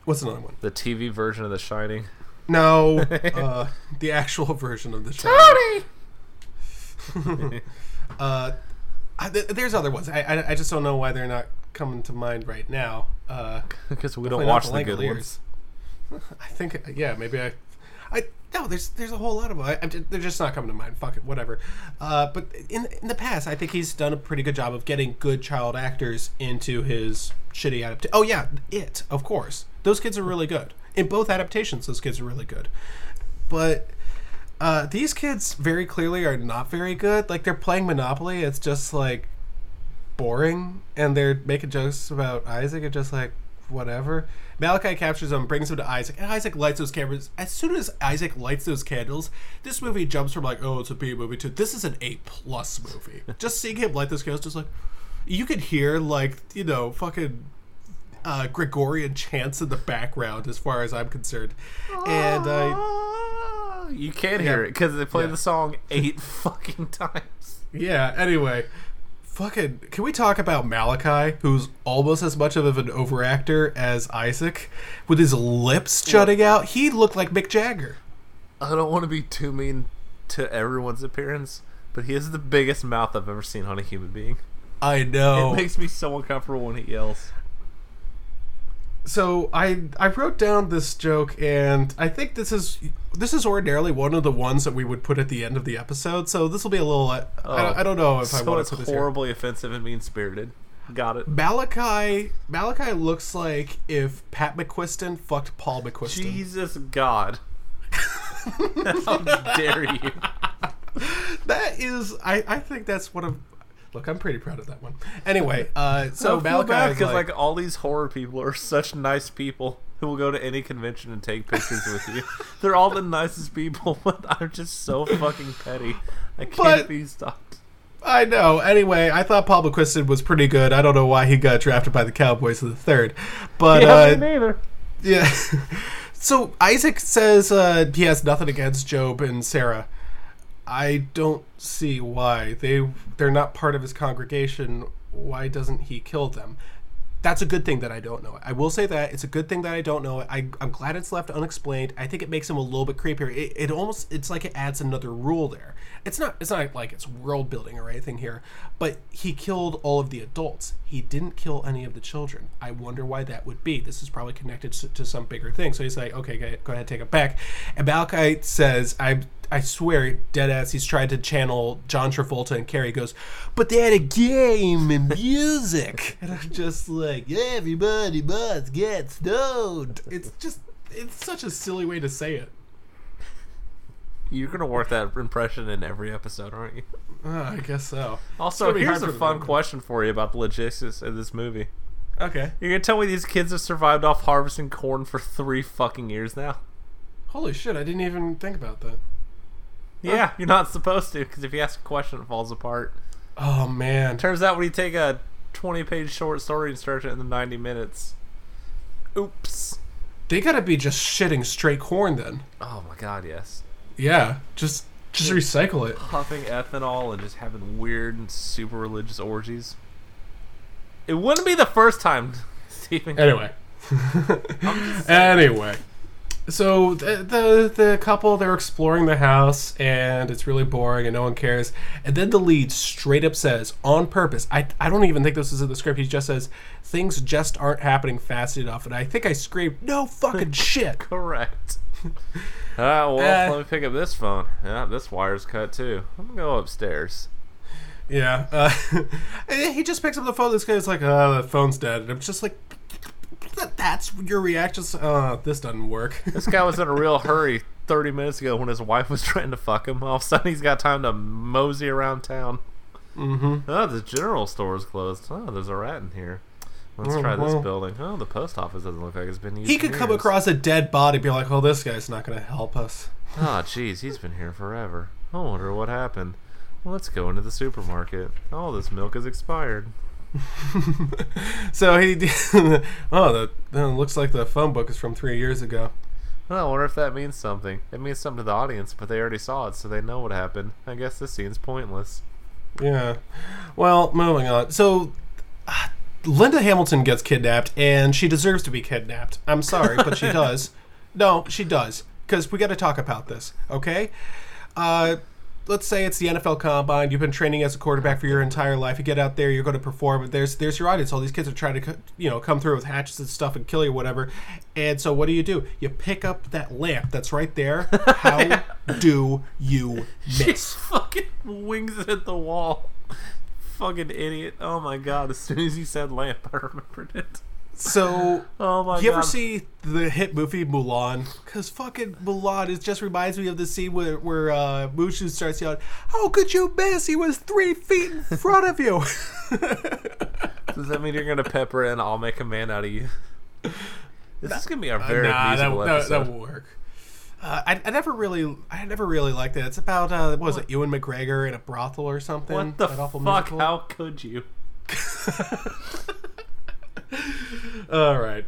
What's another one? The TV version of The Shining. No, the actual version of The Shining. Tony! There's other ones. I just don't know why they're not coming to mind right now. Because we don't watch the good ones. I think, maybe no, there's a whole lot of them. They're just not coming to mind. Fuck it, whatever. But in the past, I think he's done a pretty good job of getting good child actors into his shitty adaptation. Oh, yeah, It, of course. Those kids are really good. In both adaptations, those kids are really good. But these kids very clearly are not very good. Like, they're playing Monopoly. It's just, boring. And they're making jokes about Isaac and just, whatever. Malachi captures him, brings him to Isaac, and Isaac lights those candles. As soon as Isaac lights those candles, this movie jumps from it's a B movie to this is an A+ movie. Just seeing him light those candles, just you could hear fucking Gregorian chants in the background as far as I'm concerned. And you can't hear it because they play the song 8 fucking times. Yeah, anyway. Fucking, can we talk about Malachi, who's almost as much of an overactor as Isaac, with his lips jutting out? He looked like Mick Jagger. I don't want to be too mean to everyone's appearance, but he has the biggest mouth I've ever seen on a human being. I know. It makes me so uncomfortable when he yells. So I wrote down this joke, and I think this is ordinarily one of the ones that we would put at the end of the episode. So this will be a little. I don't know if I want to put this. So it's horribly offensive and mean-spirited. Got it. Malachi looks like if Pat McQuiston fucked Paul McQuiston. Jesus God. How dare you? That is, I think that's one of. Look, I'm pretty proud of that one. Anyway, so Malachi, because like all these horror people are such nice people who will go to any convention and take pictures with you. They're all the nicest people, but I'm just so fucking petty. I can't be stopped. I know. Anyway, I thought Paul McQuiston was pretty good. I don't know why he got drafted by the Cowboys in the third, but me neither. Yeah. So Isaac says he has nothing against Job and Sarah. I don't see why. They're not part of his congregation. Why doesn't he kill them? That's a good thing that I don't know. I will say that. It's a good thing that I don't know. I'm glad it's left unexplained. I think it makes him a little bit creepier. It almost, it's like it adds another rule there. It's not like it's world building or anything here, but he killed all of the adults. He didn't kill any of the children. I wonder why that would be. This is probably connected to some bigger thing. So he's like, okay, go ahead, take it back. And Malachi says, I swear, deadass, he's tried to channel John Travolta and Carrie. Goes, but they had a game and music. And I'm just like, everybody must get stoned. It's such a silly way to say it. You're going to work that impression in every episode, aren't you? I guess so. Also, here's a fun question for you about the logistics of this movie. Okay. You're going to tell me these kids have survived off harvesting corn for 3 fucking years now? Holy shit, I didn't even think about that. Yeah, you're not supposed to, because if you ask a question, it falls apart. Oh, man. Turns out when you take a 20-page short story and stretch it in the 90 minutes. Oops. They gotta be just shitting stray corn, then. Oh, my God, yes. Yeah, just recycle it. Puffing ethanol and just having weird and super religious orgies. It wouldn't be the first time, Stephen King. Anyway. Anyway. So the couple, they're exploring the house, and it's really boring, and no one cares. And then the lead straight up says, on purpose, I don't even think this is in the script, he just says, things just aren't happening fast enough. And I think I screamed, no fucking shit. Correct. Well, let me pick up this phone. Yeah, this wire's cut too. I'm going to go upstairs. Yeah. He just picks up the phone. This guy's like, the phone's dead. And I'm just like... That's your reaction. This doesn't work. This guy was in a real hurry 30 minutes ago when his wife was trying to fuck him. All of a sudden, he's got time to mosey around town. Mm-hmm. Oh, the general store's closed. Oh, there's a rat in here. Let's try this building. Oh, the post office doesn't look like it's been used. He could come across a dead body and be like, oh, this guy's not going to help us. Oh, jeez, he's been here forever. I wonder what happened. Well, let's go into the supermarket. Oh, this milk is expired. So he looks like the phone book is from 3 years ago. Well, I wonder if that means something. It means something to the audience, but they already saw it, so they know what happened. I guess this scene's pointless. Yeah. Well, moving on. So Linda Hamilton gets kidnapped, and she deserves to be kidnapped. I'm sorry, but she does. No, she does, because we got to talk about this, okay? Let's say it's the NFL Combine. You've been training as a quarterback for your entire life. You get out there, you're going to perform, but there's your audience. All these kids are trying to, come through with hatchets and stuff and kill you, or whatever. And so, what do? You pick up that lamp that's right there. How do you miss? She fucking wings it at the wall. Fucking idiot! Oh my God! As soon as he said lamp, I remembered it. So, you ever see the hit movie Mulan? Because fucking Mulan just reminds me of the scene where Mushu starts yelling, how could you miss? He was 3 feet in front of you. Does that mean you're going to pepper in I'll make a man out of you? This is going to be our very musical episode. That won't work. I never really liked it. It's about, what was it, Ewan McGregor in a brothel or something? What the fuck? Musical? How could you? Alright.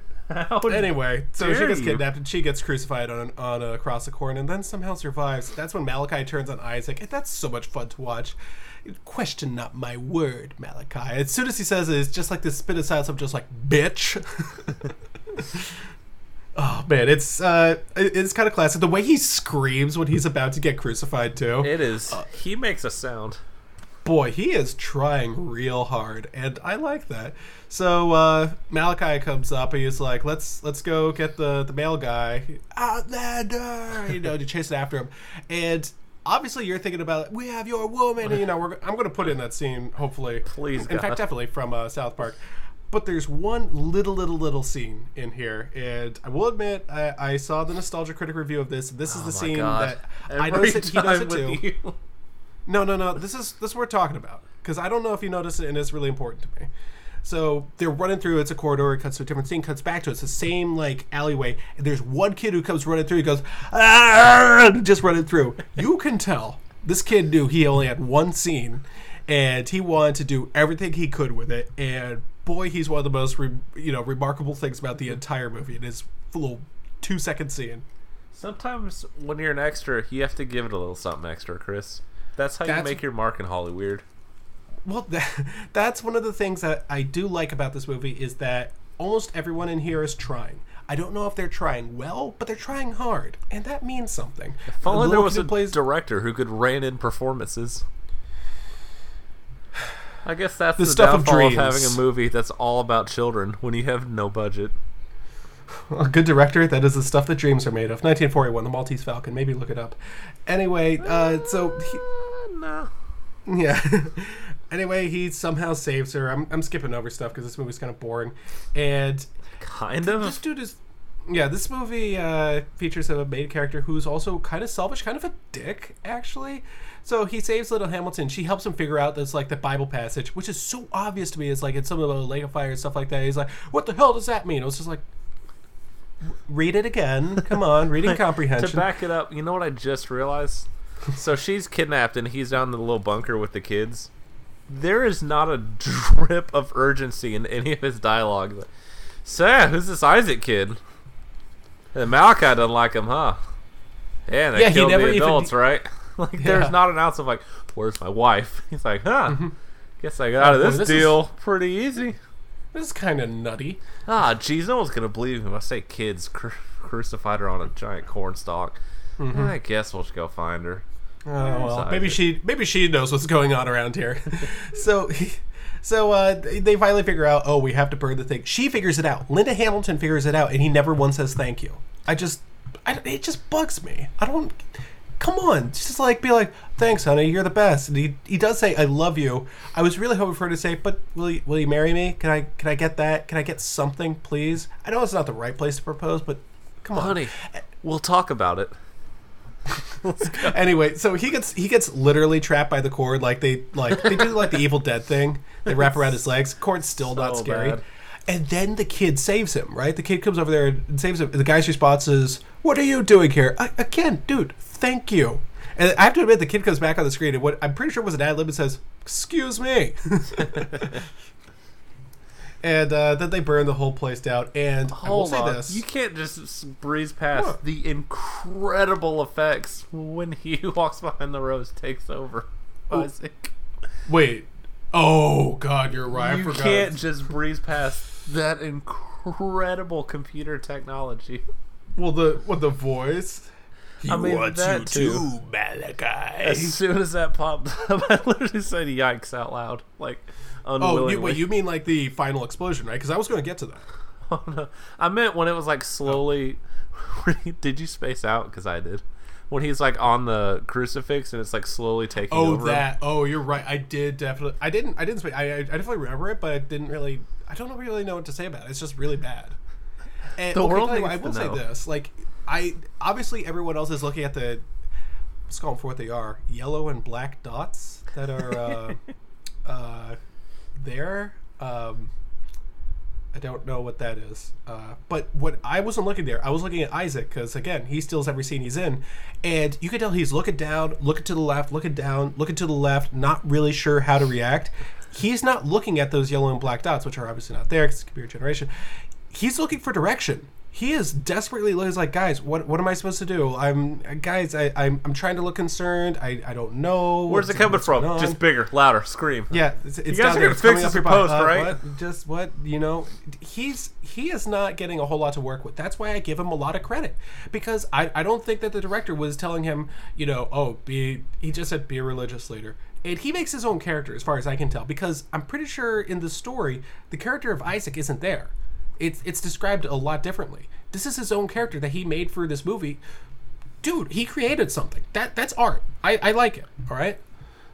Anyway, so she gets kidnapped and she gets crucified on across the corn and then somehow survives. That's when Malachi turns on Isaac, and that's so much fun to watch. Question not my word, Malachi. As soon as he says it, it's just like this spit of silence. I'm just like, bitch. Oh man, it's kind of classic. The way he screams when he's about to get crucified too. It is. He makes a sound. Boy, he is trying real hard, and I like that. So Malachi comes up, and he's like, "Let's go get the male guy, Outlander." You chasing after him, and obviously you're thinking about, we have your woman, and, you know, I'm going to put in that scene, hopefully. Please, God. In fact, definitely from South Park. But there's one little scene in here, and I will admit, I saw the Nostalgia Critic review of this. This is the scene that I noticed it, he does it too. No. This is what we're talking about, because I don't know if you noticed it, and it's really important to me. So they're running through. It's a corridor. It cuts to a different scene. Cuts back to it. It's the same like alleyway. And there's one kid who comes running through. He goes, just running through. You can tell this kid knew he only had one scene, and he wanted to do everything he could with it. And boy, he's one of the most remarkable things about the entire movie. It is little 2-second scene. Sometimes when you're an extra, you have to give it a little something extra, Chris. That's how you make your mark in Hollywood. Well, that's one of the things that I do like about this movie is that almost everyone in here is trying. I don't know if they're trying well, but they're trying hard, and that means something. If only there was a director who could rein in performances. I guess that's the downfall of having a movie that's all about children when you have no budget. A good director, that is the stuff that dreams are made of. 1941, The Maltese Falcon. Maybe look it up. Anyway, no. Yeah. Anyway, he somehow saves her. I'm skipping over stuff because this movie's kind of boring. And kind of this dude is. Yeah, this movie features a main character who's also kind of selfish, kind of a dick, actually. So he saves Little Hamilton. She helps him figure out this, like, the Bible passage, which is so obvious to me. It's like in some of the Lake of Fire and stuff like that. He's like, "What the hell does that mean?" I was just like, "Read it again. Come on, reading comprehension." To back it up, you know what I just realized? So she's kidnapped, and he's down in the little bunker with the kids. There is not a drip of urgency in any of his dialogue. So, who's this Isaac kid? And Malachi doesn't like him, huh? Yeah, they killed the adults, right? Like, there's not an ounce of, like, where's my wife? He's like, guess I got out of this deal pretty easy. This is kind of nutty. Ah, geez, no one's going to believe me if I say kids crucified her on a giant cornstalk. Mm-hmm. I guess we'll just go find her. Oh, well, maybe she knows what's going on around here. So they finally figure out, oh, we have to burn the thing. She figures it out. Linda Hamilton figures it out, and he never once says thank you. It just bugs me. Come on, just like be like, thanks, honey, you're the best. And he does say, I love you. I was really hoping for her to say, but will you marry me? Can I get that? Can I get something, please? I know it's not the right place to propose, but come on, honey, we'll talk about it. Anyway, so he gets literally trapped by the cord, like they do like the Evil Dead thing. They wrap around his legs. Cord's still so not scary. Bad. And then the kid saves him, right? The kid comes over there and saves him. The guy's response is, "What are you doing here?" Again, dude, thank you. And I have to admit, the kid comes back on the screen, and what I'm pretty sure was an ad lib and says, "Excuse me." And then they burn the whole place down. And I will say this. You can't just breeze past the incredible effects when he walks behind the rose, takes over Isaac. Wait. Oh, God, you're right. I forgot. You can't just breeze past that incredible computer technology. Well, the voice. He wants you too, Malachi. As soon as that popped up, I literally said yikes out loud. Like, unwillingly. You mean like the final explosion, right? Because I was going to get to that. Oh, no. I meant when it was like slowly... Oh. Did you space out? Because I did. When he's like on the crucifix and it's like slowly taking over. Oh, that. Him. Oh, you're right. I did definitely... I didn't space... I definitely remember it, but I didn't really... I don't really know what to say about it. It's just really bad. And, I will say this. Like... Obviously everyone else is looking at the, let's call them for what they are, yellow and black dots that are there. I don't know what that is. But what I wasn't looking there, I was looking at Isaac because, again, he steals every scene he's in. And you can tell he's looking down, looking to the left, looking down, looking to the left, not really sure how to react. He's not looking at those yellow and black dots, which are obviously not there because it's computer generation. He's looking for direction. He is desperately looking like, guys, what am I supposed to do? I'm trying to look concerned. I don't know. Where's it coming from? Just bigger, louder, scream. Yeah, it's you guys are going to fix this post, right? He is not getting a whole lot to work with. That's why I give him a lot of credit because I don't think that the director was telling him, he just said be a religious leader. And he makes his own character as far as I can tell because I'm pretty sure in the story, the character of Isaac isn't there. It's described a lot differently. This is his own character that he made for this movie. dude, he created something. That's art. I like it, all right?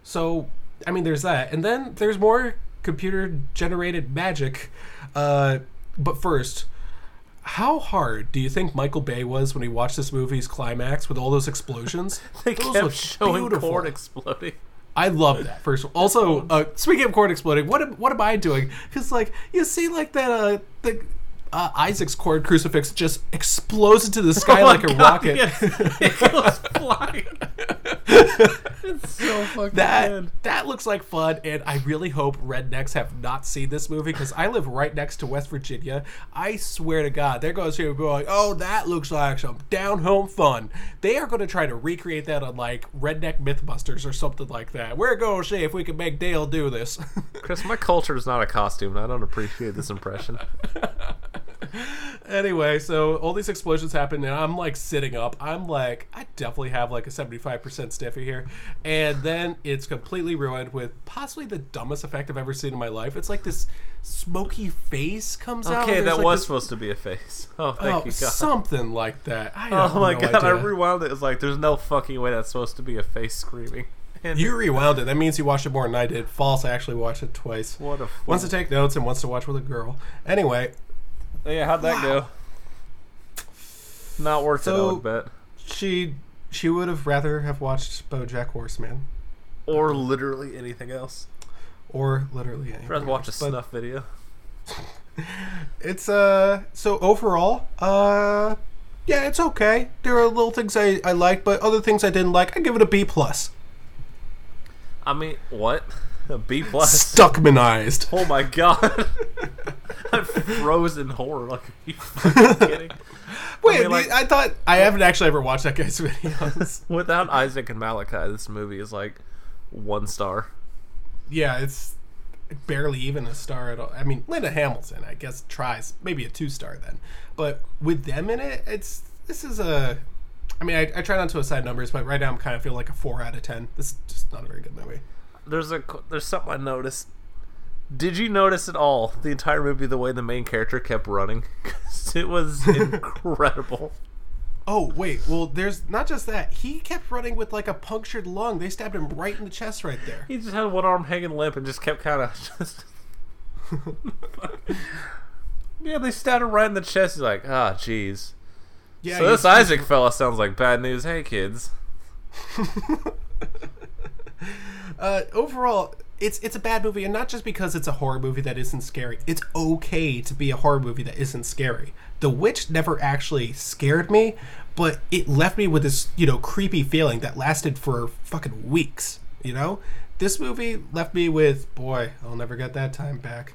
So, I mean, there's that. And then there's more computer-generated magic. But first, how hard do you think Michael Bay was when he watched this movie's climax with all those explosions? They those kept showing beautiful. Corn exploding. I love that, first of all. Also, speaking of corn exploding, what am I doing? Because, like, you see, like, that... Isaac's cord crucifix just explodes into the sky like a rocket. Yes. It goes flying. It's so fucking good. That looks like fun, and I really hope rednecks have not seen this movie, because I live right next to West Virginia. I swear to God, they're going to see people going, oh, that looks like some down-home fun. They are going to try to recreate that on, like, Redneck Mythbusters or something like that. We're going to see if we can make Dale do this. Chris, my culture is not a costume, and I don't appreciate this impression. Anyway, so all these explosions happen, and I'm like sitting up. I'm like, I definitely have like a 75% stiffy here. And then it's completely ruined with possibly the dumbest effect I've ever seen in my life. It's like this smoky face comes out. Okay, that like was supposed to be a face. Oh, thank you, God. Something like that. I have no idea. I rewound it. It was like, there's no fucking way that's supposed to be a face screaming. And you rewound it. That means you watched it more than I did. False, I actually watched it twice. What a fool. Wants to take notes and wants to watch with a girl. Anyway... Yeah, how'd that go? Not worth it, I would bet. She would have rather have watched BoJack Horseman. Or literally anything else. I'd rather watch a snuff video. It's, so overall, yeah, it's okay. There are little things I like, but other things I didn't like. I give it a B+. I mean, what? A B+? Stuckmanized. Oh my god. I'm frozen horror. Like, are you fucking kidding? Wait, I thought... I haven't actually ever watched that guy's videos. Without Isaac and Malachi, this movie is like 1 star. Yeah, it's barely even a star at all. I mean, Linda Hamilton, I guess, tries. Maybe a 2-star then. But with them in it, this is a... I mean, I try not to assign numbers, but right now I'm kind of feeling like a 4 out of 10. This is just not a very good movie. There's something I noticed. Did you notice at all the entire movie the way the main character kept running? Because it was incredible. Oh, wait. Well, there's not just that. He kept running with like a punctured lung. They stabbed him right in the chest right there. He just had one arm hanging limp and just kept kind of just... Yeah, they stabbed him right in the chest. He's like, ah, oh, jeez. Yeah, so this Isaac fella sounds like bad news. Hey, kids. Overall... It's a bad movie, and not just because it's a horror movie that isn't scary. It's okay to be a horror movie that isn't scary. The Witch never actually scared me, but it left me with this, you know, creepy feeling that lasted for fucking weeks, you know? This movie left me with, boy, I'll never get that time back.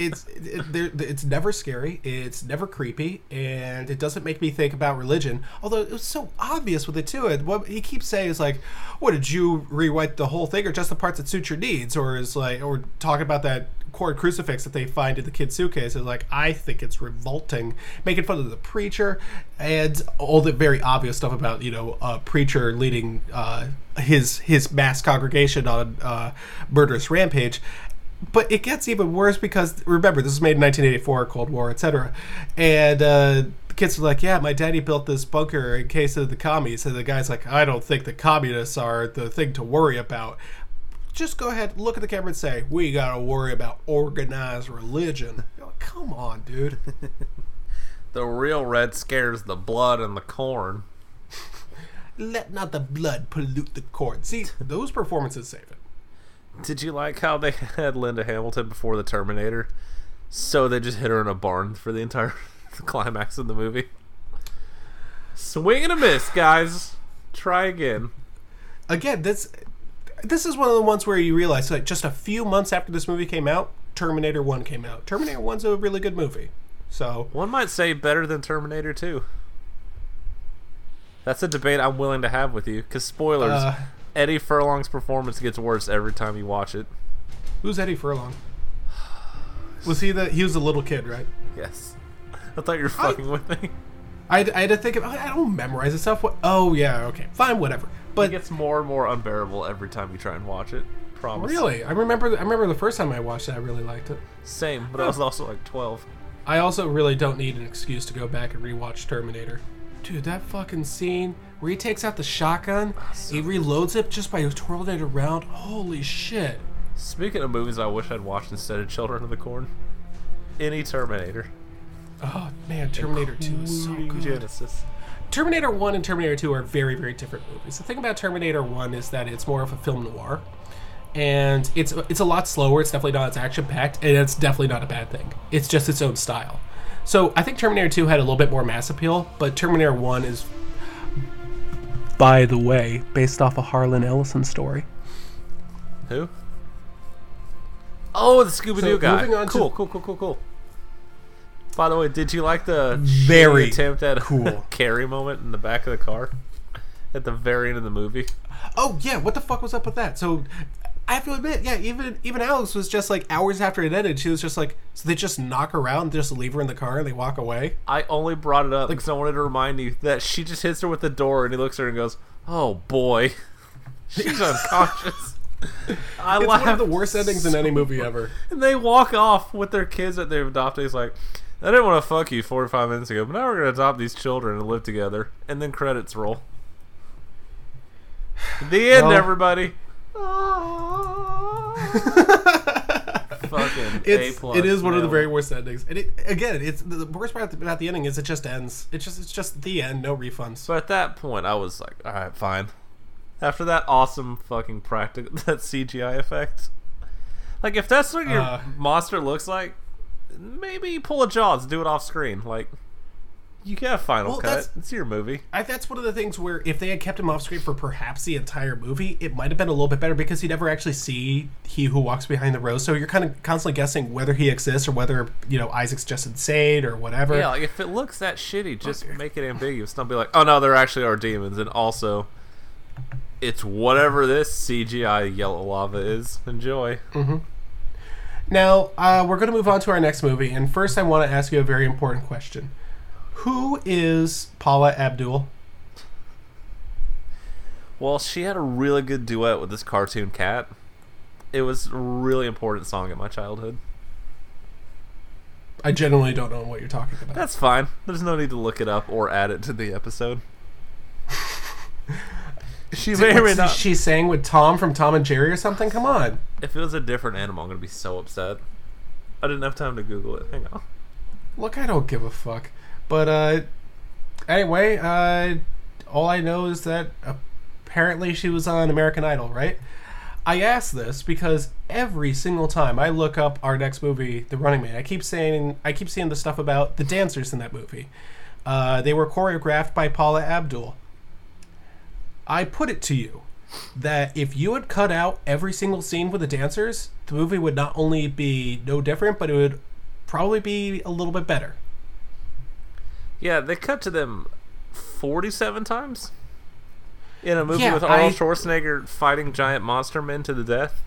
It's never scary, it's never creepy, and it doesn't make me think about religion. Although it was so obvious with it too. And what he keeps saying is like, "What did you rewrite the whole thing, or just the parts that suit your needs?" Or is like, or talking about that cord crucifix that they find in the kid's suitcase. Is like, I think it's revolting, making fun of the preacher, and all the very obvious stuff about, you know, a preacher leading his mass congregation on a murderous rampage. But it gets even worse because, remember, this was made in 1984, Cold War, etc. And the kids are like, yeah, my daddy built this bunker in case of the commies. And the guy's like, I don't think the communists are the thing to worry about. Just go ahead, look at the camera and say, we got to worry about organized religion. You're like, come on, dude. The real red scares the blood and the corn. Let not the blood pollute the corn. See, those performances save it. Did you like how they had Linda Hamilton before the Terminator? So they just hit her in a barn for the entire climax of the movie. Swing and a miss, guys. Try again. Again, this is one of the ones where you realize, like, just a few months after this movie came out, Terminator 1 came out. Terminator 1's a really good movie. So one might say better than Terminator 2. That's a debate I'm willing to have with you, because spoilers... Eddie Furlong's performance gets worse every time you watch it. Who's Eddie Furlong? He was a little kid, right? Yes. I thought you were fucking with me. I had to think of... I don't memorize this stuff. Oh, yeah, okay. Fine, whatever. But it gets more and more unbearable every time you try and watch it. Promise. Really? I remember the first time I watched it, I really liked it. Same, but I was also like 12. I also really don't need an excuse to go back and rewatch Terminator. Dude, that fucking scene where he takes out the shotgun, he reloads it just by twirling it around. Holy shit. Speaking of movies I wish I'd watched instead of Children of the Corn, any Terminator. Oh, man, Terminator 2 is so good. Genesis. Terminator 1 and Terminator 2 are very, very different movies. The thing about Terminator 1 is that it's more of a film noir, and it's a lot slower. It's definitely not as action-packed, and it's definitely not a bad thing. It's just its own style. So I think Terminator 2 had a little bit more mass appeal, but Terminator 1 is, by the way, based off a Harlan Ellison story. Who? Oh, the Scooby-Doo guy. Cool. By the way, did you like the very attempt at cool carry moment in the back of the car at the very end of the movie? Oh yeah, what the fuck was up with that? So I have to admit, yeah, even Alex was just like hours after it ended, she was just like, so they just knock her out and just leave her in the car and they walk away? I only brought it up because I wanted to remind you that she just hits her with the door and he looks at her and goes, "Oh boy, she's unconscious." It's one of the worst endings in any movie ever. And they walk off with their kids that they've adopted. He's like, "I didn't want to fuck you 45 minutes ago, but now we're going to adopt these children and live together." And then credits roll. The end, everybody. Fucking A+. It is one of the very worst endings. And it's the worst part about the ending is it just ends. It's just the end, no refunds. So at that point, I was like, all right, fine. After that awesome fucking practical, that CGI effect. Like, if that's what your monster looks like, maybe pull a Jaws, do it off screen. Like, you got a final cut. It's your movie. That's one of the things where if they had kept him off screen for perhaps the entire movie, it might have been a little bit better because you never actually see He Who Walks Behind the Rose. So you're kind of constantly guessing whether he exists or whether, Isaac's just insane or whatever. Yeah, like if it looks that shitty, just make it ambiguous. Don't be like, oh no, there actually are demons. And also, it's whatever this CGI yellow lava is. Enjoy. Mm-hmm. Now, we're going to move on to our next movie, and first I want to ask you a very important question. Who is Paula Abdul? Well, she had a really good duet with this cartoon cat. It was a really important song in my childhood. I genuinely don't know what you're talking about. That's fine. There's no need to look it up or add it to the episode. She sang with Tom from Tom and Jerry or something? Come on. If it was a different animal, I'm going to be so upset. I didn't have time to Google it. Hang on. Look, I don't give a fuck. But anyway, all I know is that apparently she was on American Idol, right? I ask this because every single time I look up our next movie, The Running Man, I keep seeing the stuff about the dancers in that movie. They were choreographed by Paula Abdul. I put it to you that if you had cut out every single scene with the dancers, the movie would not only be no different, but it would probably be a little bit better. Yeah, they cut to them 47 times in a movie with Arnold Schwarzenegger fighting giant monster men to the death.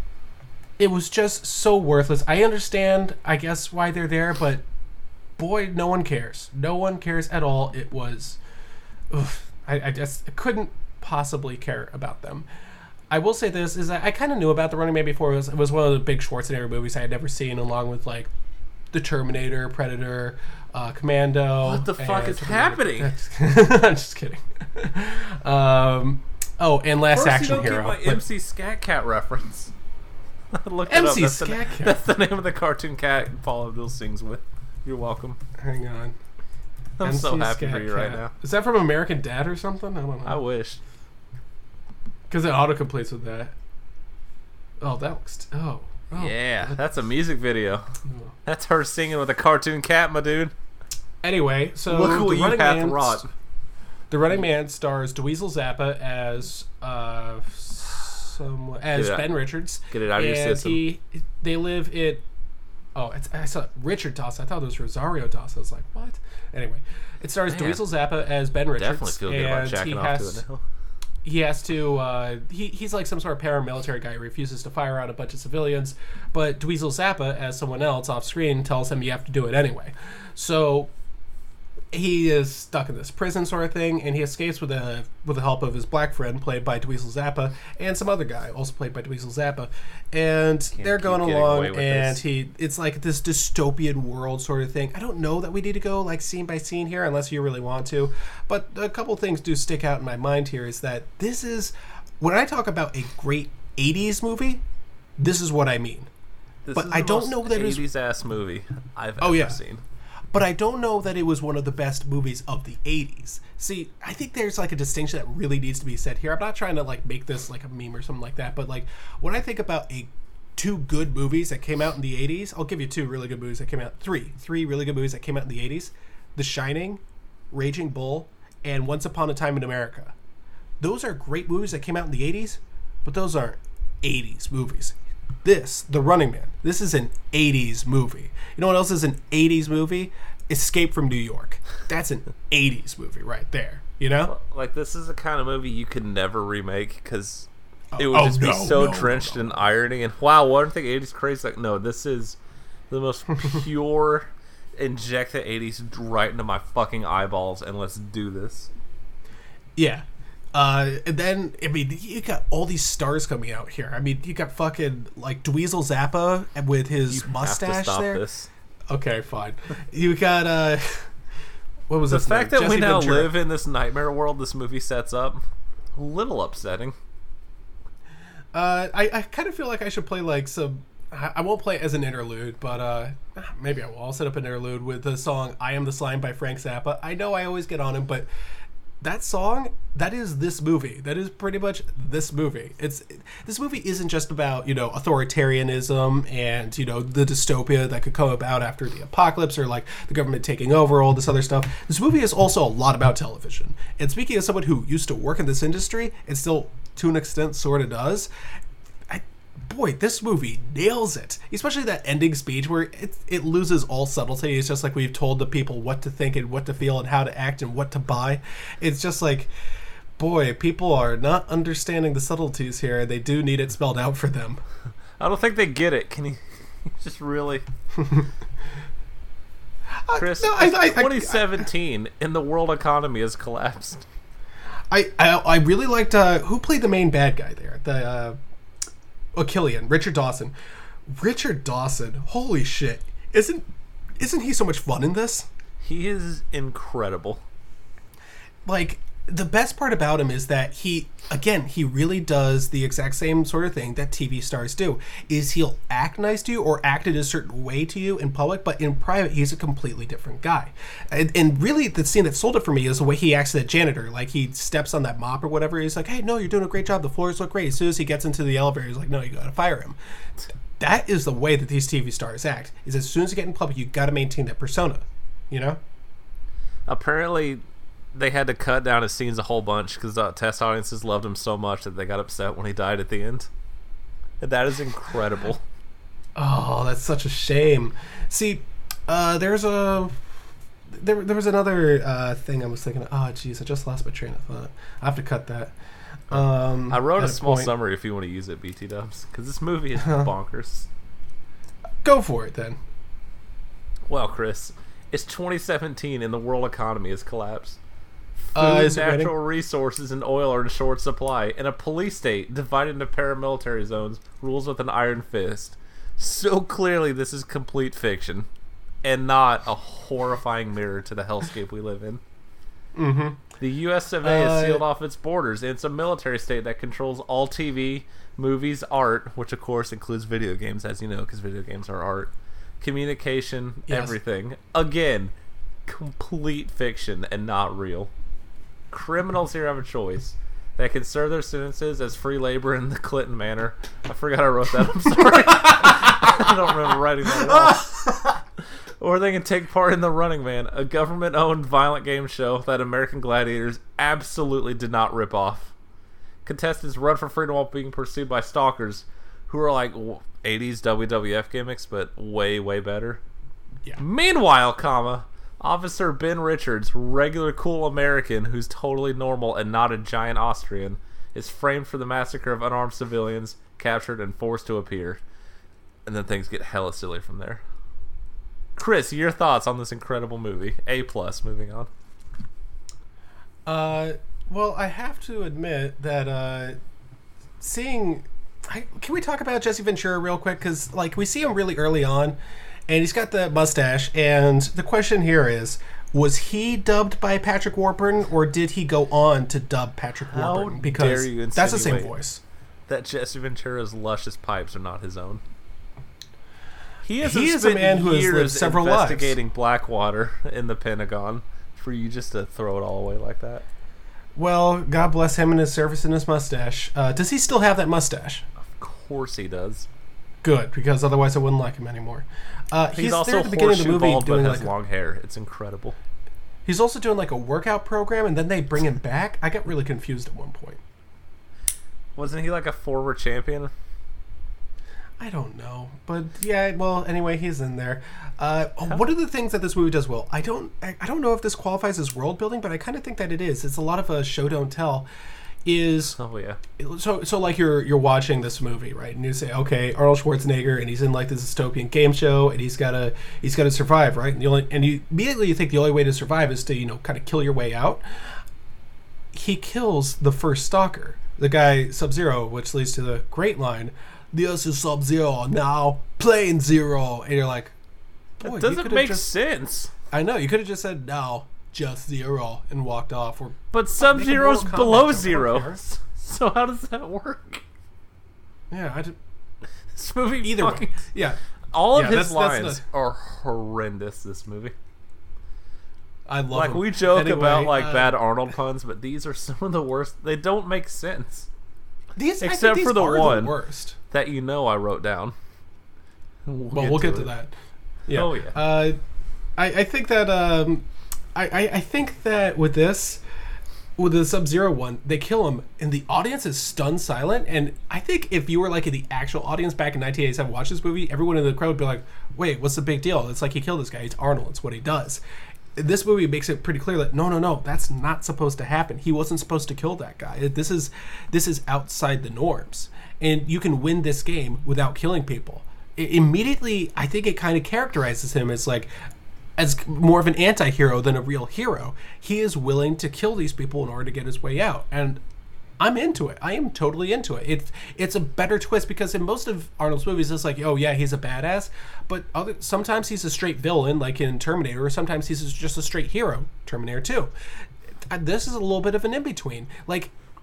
It was just so worthless. I understand, I guess, why they're there, but boy, no one cares. No one cares at all. It was... I couldn't possibly care about them. I will say this is I kind of knew about The Running Man before. It was one of the big Schwarzenegger movies I had never seen, along with like the Terminator, Predator, Commando. What the fuck is happening? I'm just kidding. And Last Action Hero. Get my MC Scat Cat reference. Look MC Scat Cat. That's the name of the cartoon cat Paula Abdul sings with. You're welcome. Hang on. I'm MC so happy Scat for you cat. Right now. Is that from American Dad or something? I don't know. I wish. Because it auto-completes with that. Oh, that looks... Oh. Yeah, that's a music video. That's her singing with a cartoon cat, my dude. Anyway, so... Look who you have wrought. The Running Man stars Dweezil Zappa as... Ben Richards. Get it out of your system. They live in... Oh, I saw Richard Dawson. I thought it was Rosario Dawson. I was like, what? Anyway, it stars Dweezil Zappa as Ben Richards. Definitely feel good about jacking off to it now. He has to, he's like some sort of paramilitary guy who refuses to fire on a bunch of civilians, but Dweezil Zappa, as someone else off screen, tells him you have to do it anyway. So he is stuck in this prison sort of thing, and he escapes with the help of his black friend, played by Dweezil Zappa, and some other guy, also played by Dweezil Zappa. And they're going along, and it's like this dystopian world sort of thing. I don't know that we need to go like scene by scene here, unless you really want to. But a couple things do stick out in my mind here, is that this is, when I talk about a great 80s movie, this is what I mean. This but is I don't know that it was 80s ass movie I've ever seen. But I don't know that it was one of the best movies of the 80s. See, I think there's like a distinction that really needs to be said here. I'm not trying to like make this like a meme or something like that, but like when I think about two good movies that came out in the 80s, I'll give you two really good movies that came out. Three really good movies that came out in the 80s. The Shining, Raging Bull, and Once Upon a Time in America. Those are great movies that came out in the 80s, but those aren't 80s movies. This, The Running Man, this is an 80s movie. You know what else is an 80s movie? Escape from New York. That's an 80s movie right there, you know? Like, this is the kind of movie you could never remake because it would be so drenched in irony. And, wow, one thing 80s craze, like, no, this is the most pure, inject the 80s right into my fucking eyeballs and let's do this. Yeah. And then, I mean, you got all these stars coming out here. I mean, you got fucking, like, Dweezil Zappa with his mustache there. This. Okay, fine. You got, what was this? The fact that we now live in this nightmare world this movie sets up, a little upsetting. I kind of feel like I should play, like, some... I won't play it as an interlude, but maybe I will. I'll set up an interlude with the song I Am the Slime by Frank Zappa. I know I always get on him, but... that song, that is this movie. That is pretty much this movie. This movie isn't just about, you know, authoritarianism and, you know, the dystopia that could come about after the apocalypse or, like, the government taking over, all this other stuff. This movie is also a lot about television. And speaking as someone who used to work in this industry and still, to an extent, sort of does, boy, this movie nails it. Especially that ending speech where it loses all subtlety. It's just like we've told the people what to think and what to feel and how to act and what to buy. It's just like, boy, people are not understanding the subtleties here. They do need it spelled out for them. I don't think they get it. Can you just really... Chris, no, 2017 and the world economy has collapsed. I really liked... who played the main bad guy there? Richard Dawson. Richard Dawson, holy shit. Isn't he so much fun in this? He is incredible. Like, the best part about him is that he really does the exact same sort of thing that TV stars do, is he'll act nice to you or act in a certain way to you in public, but in private, he's a completely different guy. And really, the scene that sold it for me is the way he acts to that janitor. Like, he steps on that mop or whatever. He's like, hey, no, you're doing a great job. The floors look great. As soon as he gets into the elevator, he's like, no, you got to fire him. That is the way that these TV stars act, is as soon as you get in public, you got to maintain that persona, you know? Apparently... they had to cut down his scenes a whole bunch because the test audiences loved him so much that they got upset when he died at the end. And that is incredible. Oh, that's such a shame. See, there was another thing I was thinking of. Oh, jeez, I just lost my train of thought. I have to cut that. I wrote a small summary if you want to use it, BT Dubs, because this movie is bonkers. Go for it, then. Well, Chris, it's 2017 and the world economy has collapsed. Natural resources and oil are in short supply, and a police state divided into paramilitary zones rules with an iron fist. So clearly this is complete fiction and not a horrifying mirror to the hellscape we live in. Mm-hmm. The US of A has sealed off its borders, and it's a military state that controls all TV, movies, art, which of course includes video games, as you know, because video games are art, communication, everything. Again, complete fiction and not real. Criminals here have a choice. They can serve their sentences as free labor in the Clinton manner. I forgot I wrote that. I'm sorry. I don't remember writing that at all. Or they can take part in The Running Man, a government-owned violent game show that American gladiators absolutely did not rip off. Contestants run for freedom while being pursued by stalkers who are like 80s WWF gimmicks, but way, way better. Yeah. Meanwhile, Officer Ben Richards, regular cool American who's totally normal and not a giant Austrian, is framed for the massacre of unarmed civilians, captured and forced to appear. And then things get hella silly from there. Chris, your thoughts on this incredible movie? A+, moving on. Well, I have to admit that can we talk about Jesse Ventura real quick? Because we see him really early on, and he's got the mustache. And the question here is, was he dubbed by Patrick Warburton, or did he go on to dub Patrick Warburton? Because that's the same voice. That Jesse Ventura's luscious pipes are not his own. He is a man who has lived several lives investigating Blackwater in the Pentagon. For you just to throw it all away like that. Well, God bless him and his service and his mustache. Does he still have that mustache? Of course he does. Good, because otherwise I wouldn't like him anymore. He's also there at the beginning of the movie bald, doing but has long hair. It's incredible. He's also doing a workout program, and then they bring him back. I got really confused at one point. Wasn't he a former champion? I don't know, but yeah. Well, anyway, he's in there. One of the things that this movie does well, I don't know if this qualifies as world building, but I kind of think that it is. It's a lot of a show don't tell. Is oh yeah. So you're watching this movie, right? And you say, okay, Arnold Schwarzenegger, and he's in this dystopian game show, and he's gotta survive, right? And you immediately think the only way to survive is to kind of kill your way out. He kills the first stalker, the guy Sub-Zero, which leads to the great line. This is Sub-Zero, now plain zero. And you're like, boy, that doesn't make sense. I know, you could have just said, now just zero, and walked off. But Sub-Zero's below zero. So how does that work? Yeah, I did. This movie, either fucking, way. Yeah. All of his lines are horrendous, this movie. I love them. We joke about bad Arnold puns, but these are some of the worst. They don't make sense. Except for the worst that I wrote down. We'll get to that. Yeah. Oh yeah. I think that with the Sub-Zero one, they kill him and the audience is stunned silent. And I think if you were in the actual audience back in 1987 watched this movie, everyone in the crowd would be like, "Wait, what's the big deal? It's he killed this guy. It's Arnold. It's what he does." This movie makes it pretty clear that no, that's not supposed to happen. He wasn't supposed to kill that guy. This is outside the norms, and you can win this game without killing people. Immediately, I think it kind of characterizes him as more of an anti-hero than a real hero. He is willing to kill these people in order to get his way out, and I'm into it. I am totally into it. It's a better twist, because in most of Arnold's movies, it's oh yeah, he's a badass. But sometimes he's a straight villain, like in Terminator, or sometimes he's just a straight hero, Terminator 2. This is a little bit of an in-between.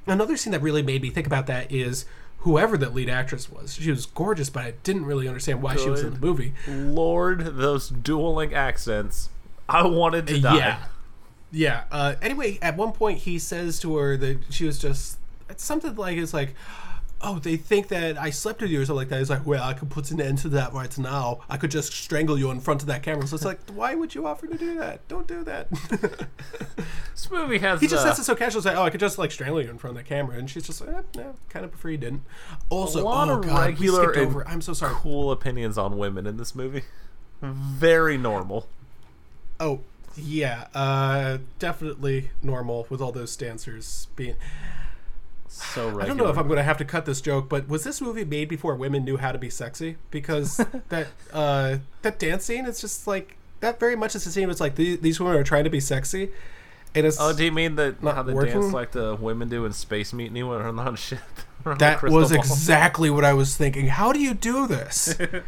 Another scene that really made me think about that is whoever that lead actress was. She was gorgeous, but I didn't really understand why she was in the movie. Lord, those dueling accents. I wanted to die. Yeah. Anyway, at one point, he says to her that she was just... It's something oh, they think that I slept with you or something like that. He's well, I could put an end to that right now. I could just strangle you in front of that camera. So it's why would you offer to do that? Don't do that. This movie has... He just says it so casual. It's I could just strangle you in front of the camera. And she's just no, kind of prefer you didn't. Also, regular and over. I'm so sorry. Cool opinions on women in this movie. Very normal. Oh, yeah. Definitely normal with all those dancers being... So regular. I don't know if I'm going to have to cut this joke, but was this movie made before women knew how to be sexy? Because that dance scene, it's just that very much is a scene where it's these women are trying to be sexy. And it's do you mean that how they dance the women do in Space Mutiny when they're on ship? That was exactly what I was thinking. How do you do this? It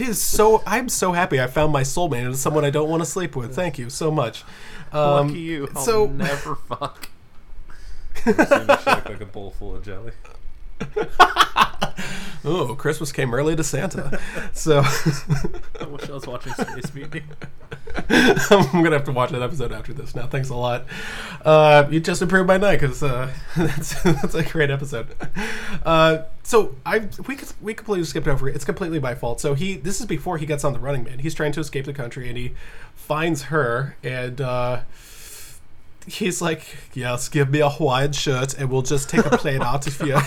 is so... I'm so happy I found my soulmate, and it's someone I don't want to sleep with. Thank you so much. Lucky you. I'll never fuck. Like a bowl full of jelly. Oh, Christmas came early to Santa. So I wish I was watching Space Mutiny. I'm gonna have to watch that episode after this. Now, thanks a lot. You just improved my night, because that's a great episode. So we completely skipped over it. It's completely my fault. So this is before he gets on the Running Man. He's trying to escape the country, and he finds her, and. He's yes, give me a Hawaiian shirt and we'll just take a plane out of here.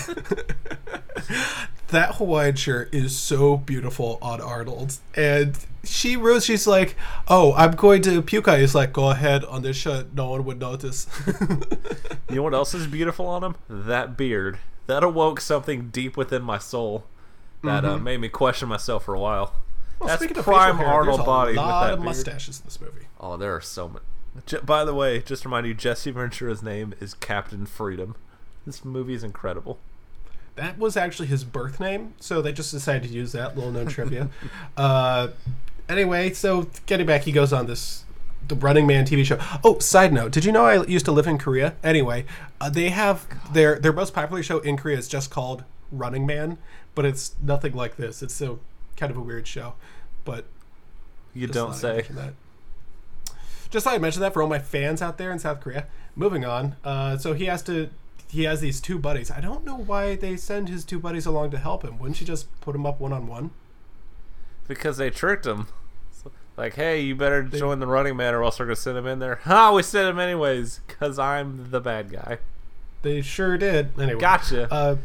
That Hawaiian shirt is so beautiful on Arnold. And she's oh, I'm going to puke. He's go ahead on this shirt. No one would notice. You know what else is beautiful on him? That beard. That awoke something deep within my soul that made me question myself for a while. Well, that's speaking prime of facial hair, Arnold there's a body lot with that of beard. Mustaches in this movie. Oh, there are so many. By the way, just to remind you, Jesse Ventura's name is Captain Freedom. This movie is incredible. That was actually his birth name, so they just decided to use that little known trivia. Anyway, so getting back, he goes on the Running Man TV show. Oh, side note, did you know I used to live in Korea? Anyway, they have their most popular show in Korea is just called Running Man, but it's nothing like this. It's so kind of a weird show, but you don't say. Just thought I'd mention that for all my fans out there in South Korea. Moving on, so he has these two buddies. I don't know why they send his two buddies along to help him. Wouldn't you just put him up one-on-one? Because they tricked him. Like, hey, you better join the Running Man or else we're going to send him in there. Ha, we sent him anyways because I'm the bad guy. They sure did. Anyway, gotcha.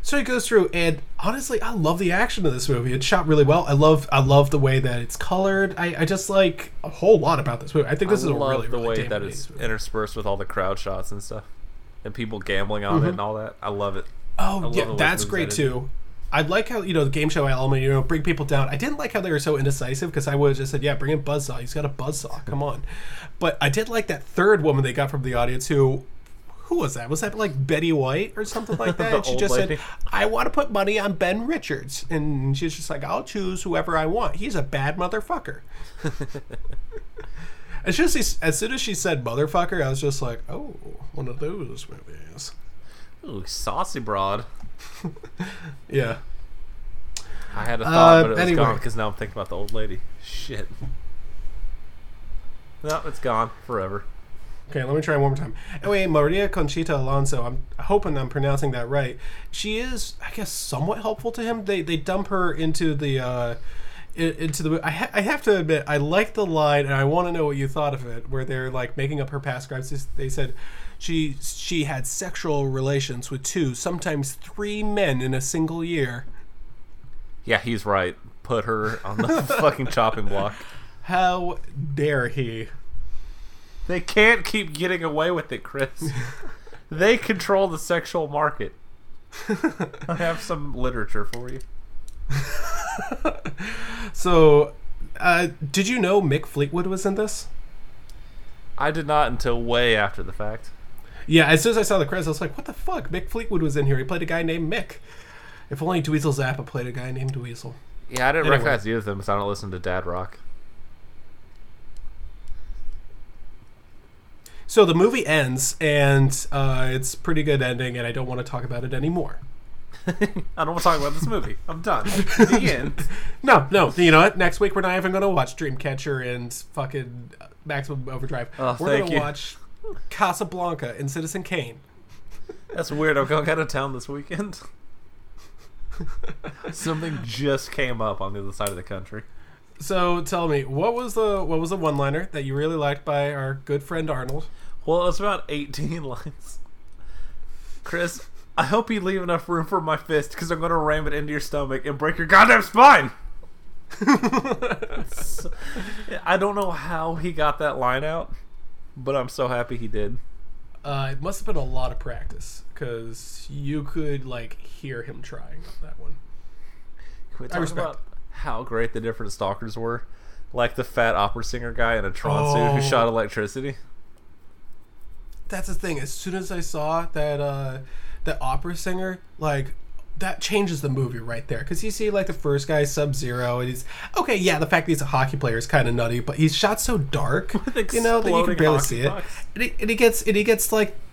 So he goes through, and honestly, I love the action of this movie. It's shot really well. I love the way that it's colored. I just like a whole lot about this movie. I think this is a really, really damn amazing movie. I love the way that it's interspersed with all the crowd shots and stuff. And people gambling on it and all that. I love it. Oh, yeah, that's great, too. I like how, the game show element, bring people down. I didn't like how they were so indecisive because I would have just said, yeah, bring in Buzzsaw. He's got a buzzsaw. Come on. But I did like that third woman they got from the audience who was that? Was that like Betty White or something like that? And she just said, I want to put money on Ben Richards. And she's just like, I'll choose whoever I want. He's a bad motherfucker. As soon as she said motherfucker, I was just like, oh, one of those movies. Ooh, saucy broad. Yeah. I had a thought, but it was gone because now I'm thinking about the old lady. Shit. No, it's gone forever. Okay, let me try one more time. Anyway, Maria Conchita Alonso, I'm hoping I'm pronouncing that right. She is, I guess, somewhat helpful to him. They dump her into the... I have to admit, I like the line, and I want to know what you thought of it, where they're like making up her past crimes. They said she had sexual relations with 2, sometimes 3 men in a single year. Yeah, he's right. Put her on the fucking chopping block. How dare he? They can't keep getting away with it, Chris. They control the sexual market. I have some literature for you. So, did you know Mick Fleetwood was in this? I did not until way after the fact. Yeah, as soon as I saw the credits, I was like, what the fuck? Mick Fleetwood was in here. He played a guy named Mick. If only Dweezil Zappa played a guy named Dweezil. Yeah, I didn't recognize either of them because I don't listen to dad rock. So the movie ends, and it's a pretty good ending, and I don't want to talk about it anymore. I don't want to talk about this movie. I'm done. The end. No. You know what? Next week we're not even going to watch Dreamcatcher and fucking Maximum Overdrive. Oh, we're going to watch Casablanca and Citizen Kane. That's weird. I'm going out of town this weekend. Something just came up on the other side of the country. So tell me, what was the one-liner that you really liked by our good friend Arnold? Well, it was about 18 lines. Chris, I hope you leave enough room for my fist because I'm going to ram it into your stomach and break your goddamn spine. I don't know how he got that line out, but I'm so happy he did. It must have been a lot of practice because you could hear him trying on that one. Can we talk about how great the different stalkers were? Like the fat opera singer guy in a Tron suit who shot electricity. That's the thing. As soon as I saw that... the opera singer, that changes the movie right there, because you see the first guy, Sub-Zero, and he's okay. Yeah, the fact that he's a hockey player is kind of nutty, but he's shot so dark, that you can barely see it. And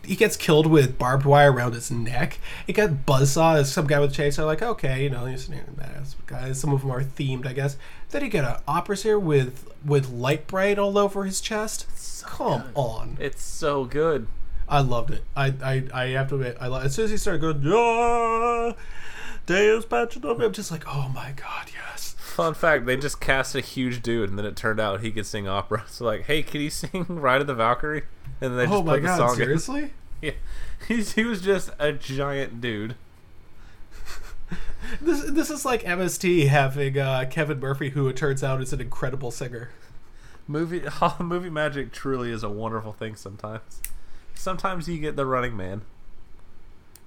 he gets killed with barbed wire around his neck. It got buzzsaw as some guy with a chainsaw. Okay, he's a badass guy. Some of them are themed, I guess. Then you get an opera singer with light bright all over his chest. Come on, it's so good. I loved it. I have to admit, as soon as he started going, yeah, Deus Patronatum, I'm just like, oh my god, yes. Fun fact, they just cast a huge dude, and then it turned out he could sing opera. So hey, can you sing Ride of the Valkyrie? And they just played the song. Seriously? Yeah. He was just a giant dude. This is like MST having Kevin Murphy, who it turns out is an incredible singer. Movie magic truly is a wonderful thing sometimes. Sometimes you get The Running Man,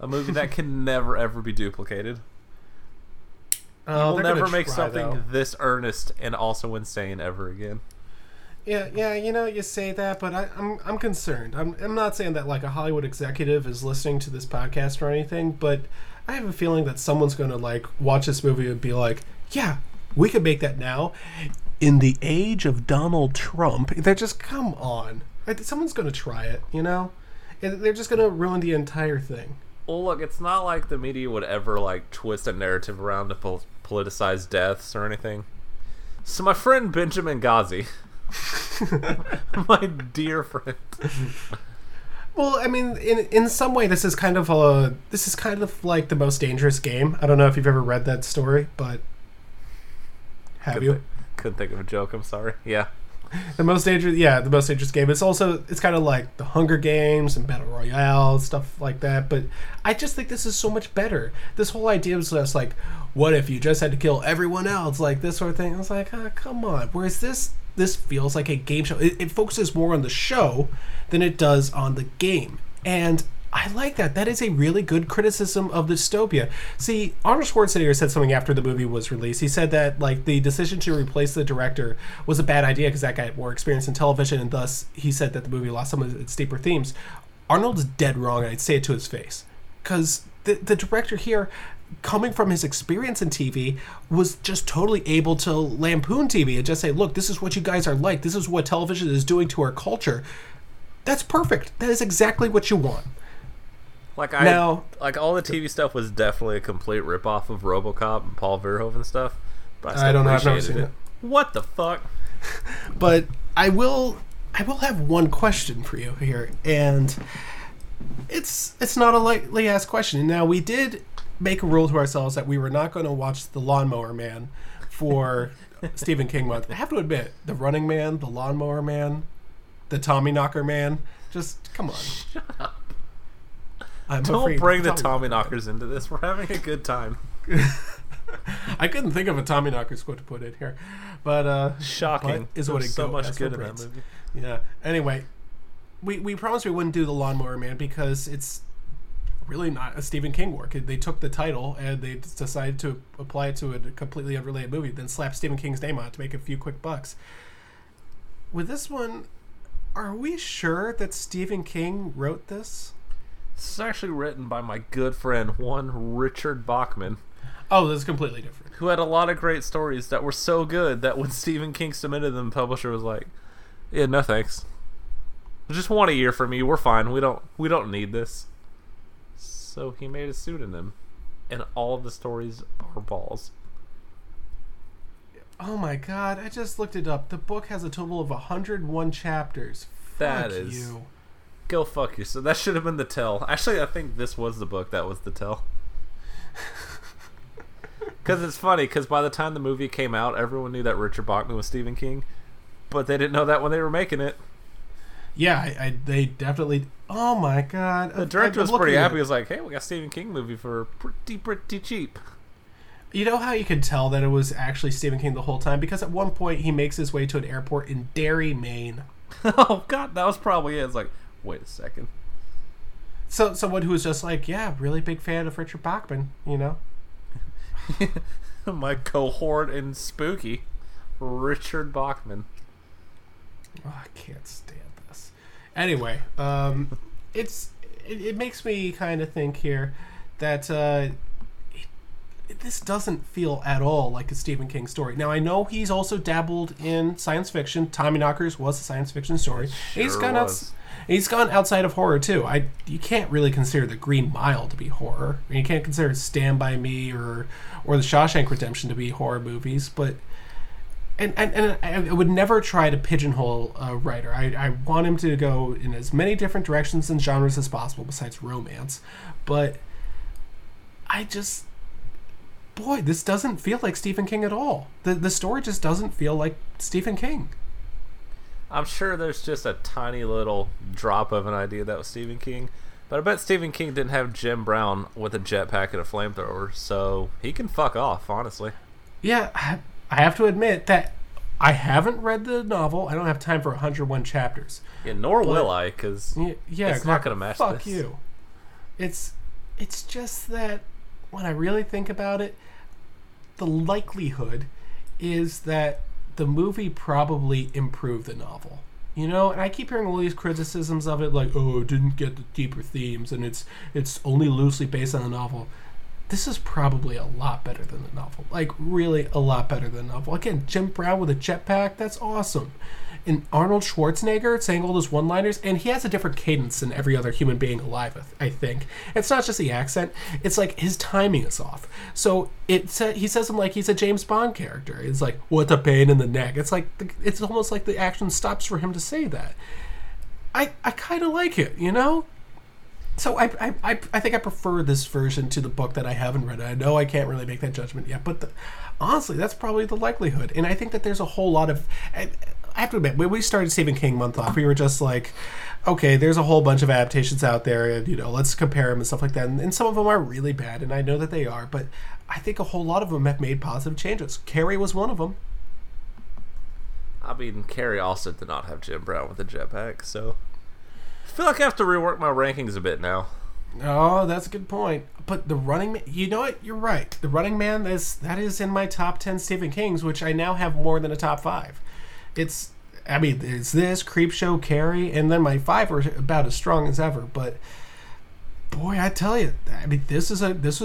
a movie that can never ever be duplicated. Oh, we'll never make something this earnest and also insane ever again. Yeah, you know, you say that, but I'm concerned. I'm not saying that like a Hollywood executive is listening to this podcast or anything, but I have a feeling that someone's going to like watch this movie and be like, yeah, we could make that now. In the age of Donald Trump, they're just, come on. Someone's going to try it, you know? And they're just going to ruin the entire thing. Well, look, it's not like the media would ever like twist a narrative around to politicize deaths or anything. So my friend Benjamin Ghazi... my dear friend. Well, I mean, in some way, this is kind of like The Most Dangerous Game. I don't know if you've ever read that story, but couldn't think of a joke. I'm sorry. Yeah, The Most Dangerous Game. It's kind of like The Hunger Games and Battle Royale, stuff like that. But I just think this is so much better. This whole idea was just like, what if you just had to kill everyone else, like this sort of thing. I was like, oh, come on. Whereas this feels like a game show. It focuses more on the show than it does on the game. And I like that. That is a really good criticism of dystopia. See, Arnold Schwarzenegger said something after the movie was released. He said that like the decision to replace the director was a bad idea because that guy had more experience in television, and thus he said that the movie lost some of its deeper themes. Arnold's dead wrong, and I'd say it to his face. Because the director here, coming from his experience in TV, was just totally able to lampoon TV and just say, look, this is what you guys are like. This is what television is doing to our culture. That's perfect. That is exactly what you want. Like all the TV stuff was definitely a complete ripoff of RoboCop and Paul Verhoeven stuff. But I don't know. I've never seen it. What the fuck? But I will have one question for you here. And it's not a lightly asked question. Now, we did make a rule to ourselves that we were not going to watch The Lawnmower Man for Stephen King month. I have to admit, The Running Man, The Lawnmower Man, The Tommy Knocker Man, just come on. Shut up. Don't bring the Tommy Knockers into this. We're having a good time. I couldn't think of a Tommy Knockers quote to put in here. But shocking is what it goes. So much good in that movie. Yeah. Anyway, we promised we wouldn't do The Lawnmower Man because it's really not a Stephen King work. They took the title and they decided to apply it to a completely unrelated movie, then slap Stephen King's name on it to make a few quick bucks. With this one, are we sure that Stephen King wrote this? This is actually written by my good friend, one Richard Bachman. Oh, this is completely different. Who had a lot of great stories that were so good that when Stephen King submitted them, the publisher was like, yeah, no thanks. Just one a year for me. We're fine. We don't need this. So he made a pseudonym, and all of the stories are balls. Oh my god, I just looked it up. The book has a total of 101 chapters. That fuck is... you. Go fuck you. So that should have been the tell. Actually, I think this was the book that was the tell. Because it's funny, because by the time the movie came out, everyone knew that Richard Bachman was Stephen King, but they didn't know that when they were making it. Yeah, they definitely... Oh my god. The director was pretty happy. He was like, hey, we got a Stephen King movie for pretty cheap. You know how you could tell that it was actually Stephen King the whole time? Because at one point he makes his way to an airport in Derry, Maine. Oh god, that was probably it. It's like, wait a second. So someone who was just like, yeah, really big fan of Richard Bachman, you know? My cohort in Spooky, Richard Bachman. Oh, I can't stand this. Anyway, it makes me kind of think here that this doesn't feel at all like a Stephen King story. Now, I know he's also dabbled in science fiction. Tommy Knockers was a science fiction story. Sure he's gone outside of horror, too. You can't really consider The Green Mile to be horror. I mean, you can't consider Stand By Me or The Shawshank Redemption to be horror movies, but... And I would never try to pigeonhole a writer. I want him to go in as many different directions and genres as possible besides romance. But I just... Boy, this doesn't feel like Stephen King at all. The story just doesn't feel like Stephen King. I'm sure there's just a tiny little drop of an idea that was Stephen King. But I bet Stephen King didn't have Jim Brown with a jetpack and a flamethrower. So he can fuck off, honestly. Yeah, I have to admit that I haven't read the novel. I don't have time for 101 chapters. Yeah, nor will I, because it's not going to match fuck this. Fuck you. It's just that when I really think about it, the likelihood is that the movie probably improved the novel. You know, and I keep hearing all these criticisms of it, like, oh, it didn't get the deeper themes, and it's only loosely based on the novel. This is probably a lot better than the novel. Like, really a lot better than the novel. Again, Jim Brown with a jetpack, that's awesome. And Arnold Schwarzenegger saying all those one-liners, and he has a different cadence than every other human being alive, I think. It's not just the accent, it's like his timing is off. So he says him like he's a James Bond character. It's like, what a pain in the neck. It's like it's almost like the action stops for him to say that. I kind of like it, you know? So I think I prefer this version to the book that I haven't read. I know I can't really make that judgment yet, but honestly, that's probably the likelihood. And I think that there's a whole lot of... I have to admit, when we started Stephen King month off, we were just like, okay, there's a whole bunch of adaptations out there, and, you know, let's compare them and stuff like that. And some of them are really bad, and I know that they are, but I think a whole lot of them have made positive changes. Carrie was one of them. I mean, Carrie also did not have Jim Brown with a jetpack, so I feel like I have to rework my rankings a bit now. Oh, that's a good point. But The Running Man, you know what? You're right. The Running Man, that is in my top 10 Stephen Kings, which I now have more than a top 5. It's this, Creepshow, Carrie, and then my 5 are about as strong as ever. But boy, I tell you, I mean, this was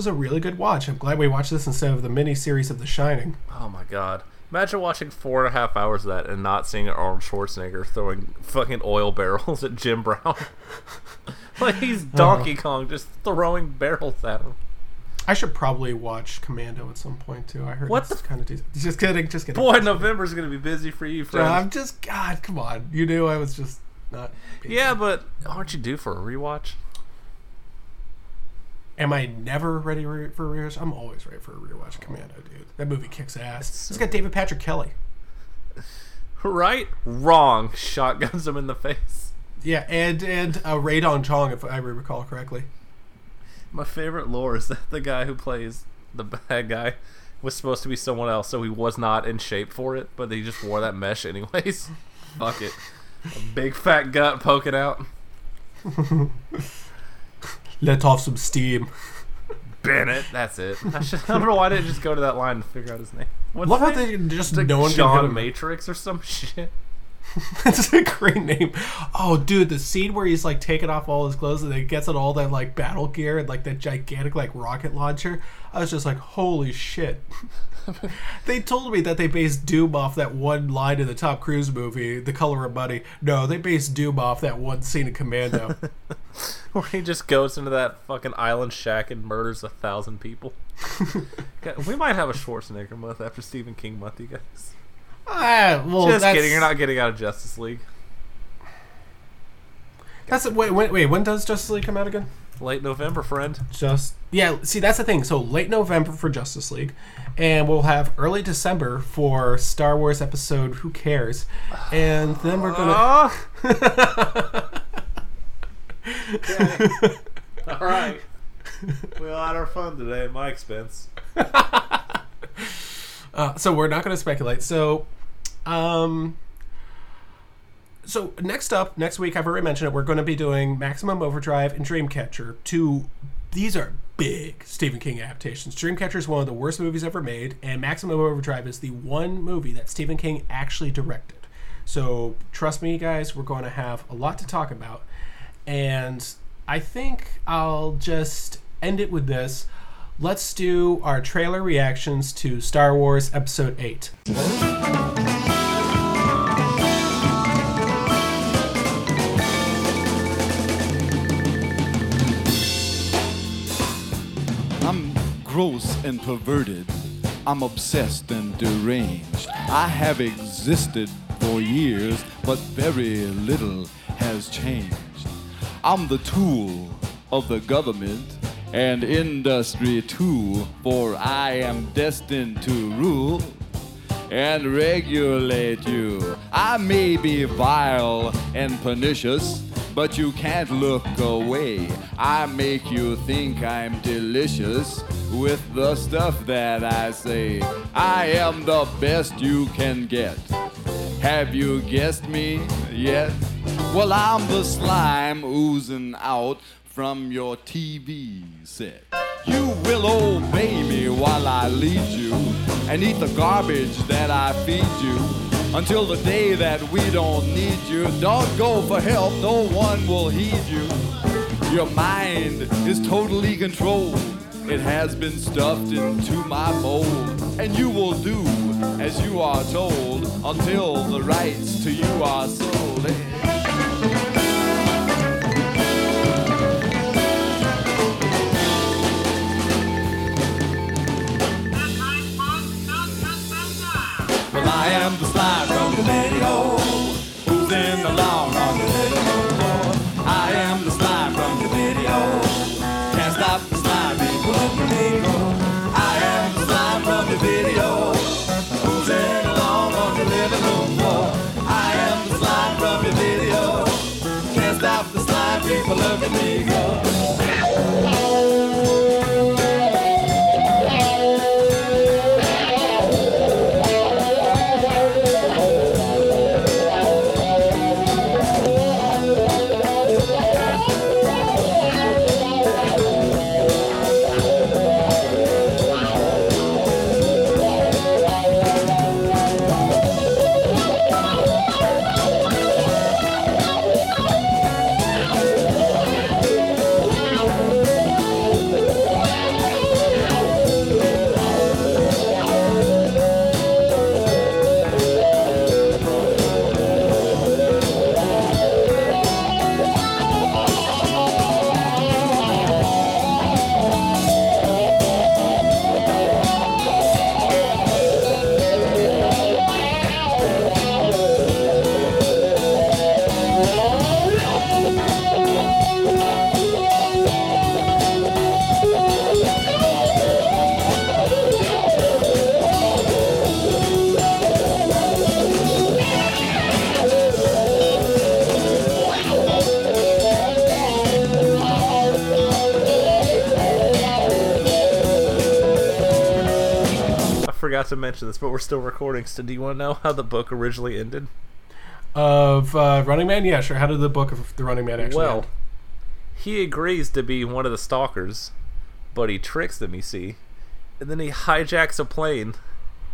a really good watch. I'm glad we watched this instead of the mini series of The Shining. Oh my God! Imagine watching 4.5 hours of that and not seeing Arnold Schwarzenegger throwing fucking oil barrels at Jim Brown. Like he's Donkey Kong, just throwing barrels at him. I should probably watch Commando at some point too. I heard it's kind of decent. Just kidding. Boy, November's gonna be busy for you, friend. No, God, come on. You knew I was just not. Yeah, but aren't you due for a rewatch? Am I never ready for a rewatch? I'm always ready for a rewatch. Commando, dude, that movie kicks ass. It's got David Patrick Kelly. Right? Wrong. Shotguns him in the face. Yeah, and Radon Chong, if I recall correctly. My favorite lore is that the guy who plays the bad guy was supposed to be someone else, so he was not in shape for it, but he just wore that mesh anyways. Fuck it. A big fat gut poking out. Let off some steam. Bennett, that's it. I don't know why I didn't just go to that line to figure out his name. Love how they just like no John Matrix or some shit. That's a great name. Oh, dude, the scene where he's like taking off all his clothes and then gets on all that like battle gear and like that gigantic like rocket launcher. I was just like, holy shit. They told me that they based Doom off that one line in the Tom Cruise movie, The Color of Money. No, they based Doom off that one scene in Commando. Where he just goes into that fucking island shack and murders 1,000 people. God, we might have a Schwarzenegger month after Stephen King month, you guys. Well, kidding, you're not getting out of Justice League. Wait, when does Justice League come out again? Late November, friend. See, that's the thing. So late November for Justice League, and we'll have early December for Star Wars episode Who Cares, and then we're gonna... Okay. Alright. We all had our fun today at my expense. So we're not going to speculate. So next up, next week, I've already mentioned it, we're going to be doing Maximum Overdrive and Dreamcatcher. These are big Stephen King adaptations. Dreamcatcher is one of the worst movies ever made, and Maximum Overdrive is the one movie that Stephen King actually directed. So trust me, guys, we're going to have a lot to talk about. And I think I'll just end it with this. Let's do our trailer reactions to Star Wars Episode 8. I'm gross and perverted. I'm obsessed and deranged. I have existed for years, but very little has changed. I'm the tool of the government and industry too, for I am destined to rule and regulate you. I may be vile and pernicious, but you can't look away. I make you think I'm delicious with the stuff that I say. I am the best you can get. Have you guessed me yet? Well, I'm the slime oozing out from your TV set. You will obey me while I lead you. and eat the garbage that I feed you until the day that we don't need you. Don't go for help, no one will heed you. Your mind is totally controlled. It has been stuffed into my mold, and you will do as you are told until the rights to you are sold. Well, I am the slide from the video, moving along on the living floor. I am the slide from the video, can't stop the slide. I am the slime from the video, cruising along on the living room floor. I am the slime from the video, can't stop the slime, people love me to mention this, but we're still recording, so do you want to know how the book originally ended? Of Running Man? Yeah, sure. How did the book of The Running Man actually end? He agrees to be one of the stalkers, but he tricks them, you see, and then he hijacks a plane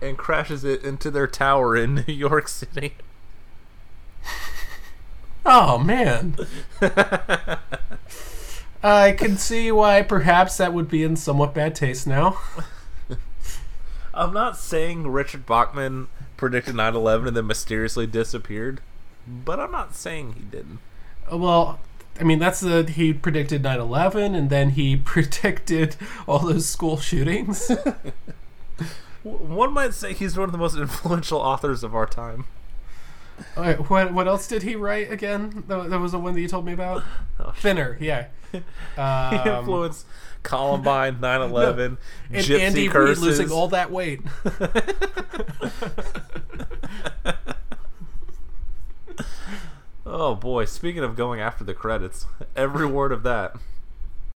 and crashes it into their tower in New York City. Oh, man. I can see why perhaps that would be in somewhat bad taste now. I'm not saying Richard Bachman predicted 9/11 and then mysteriously disappeared, but I'm not saying he didn't. Well, I mean, he predicted 9/11 and then he predicted all those school shootings. One might say he's one of the most influential authors of our time. All right, what else did he write again? That was the one that you told me about? Oh, Thinner, yeah. He influenced Columbine, 9/11, and Gypsy Andy Curses. Reid losing all that weight. Oh boy, speaking of going after the credits, every word of that.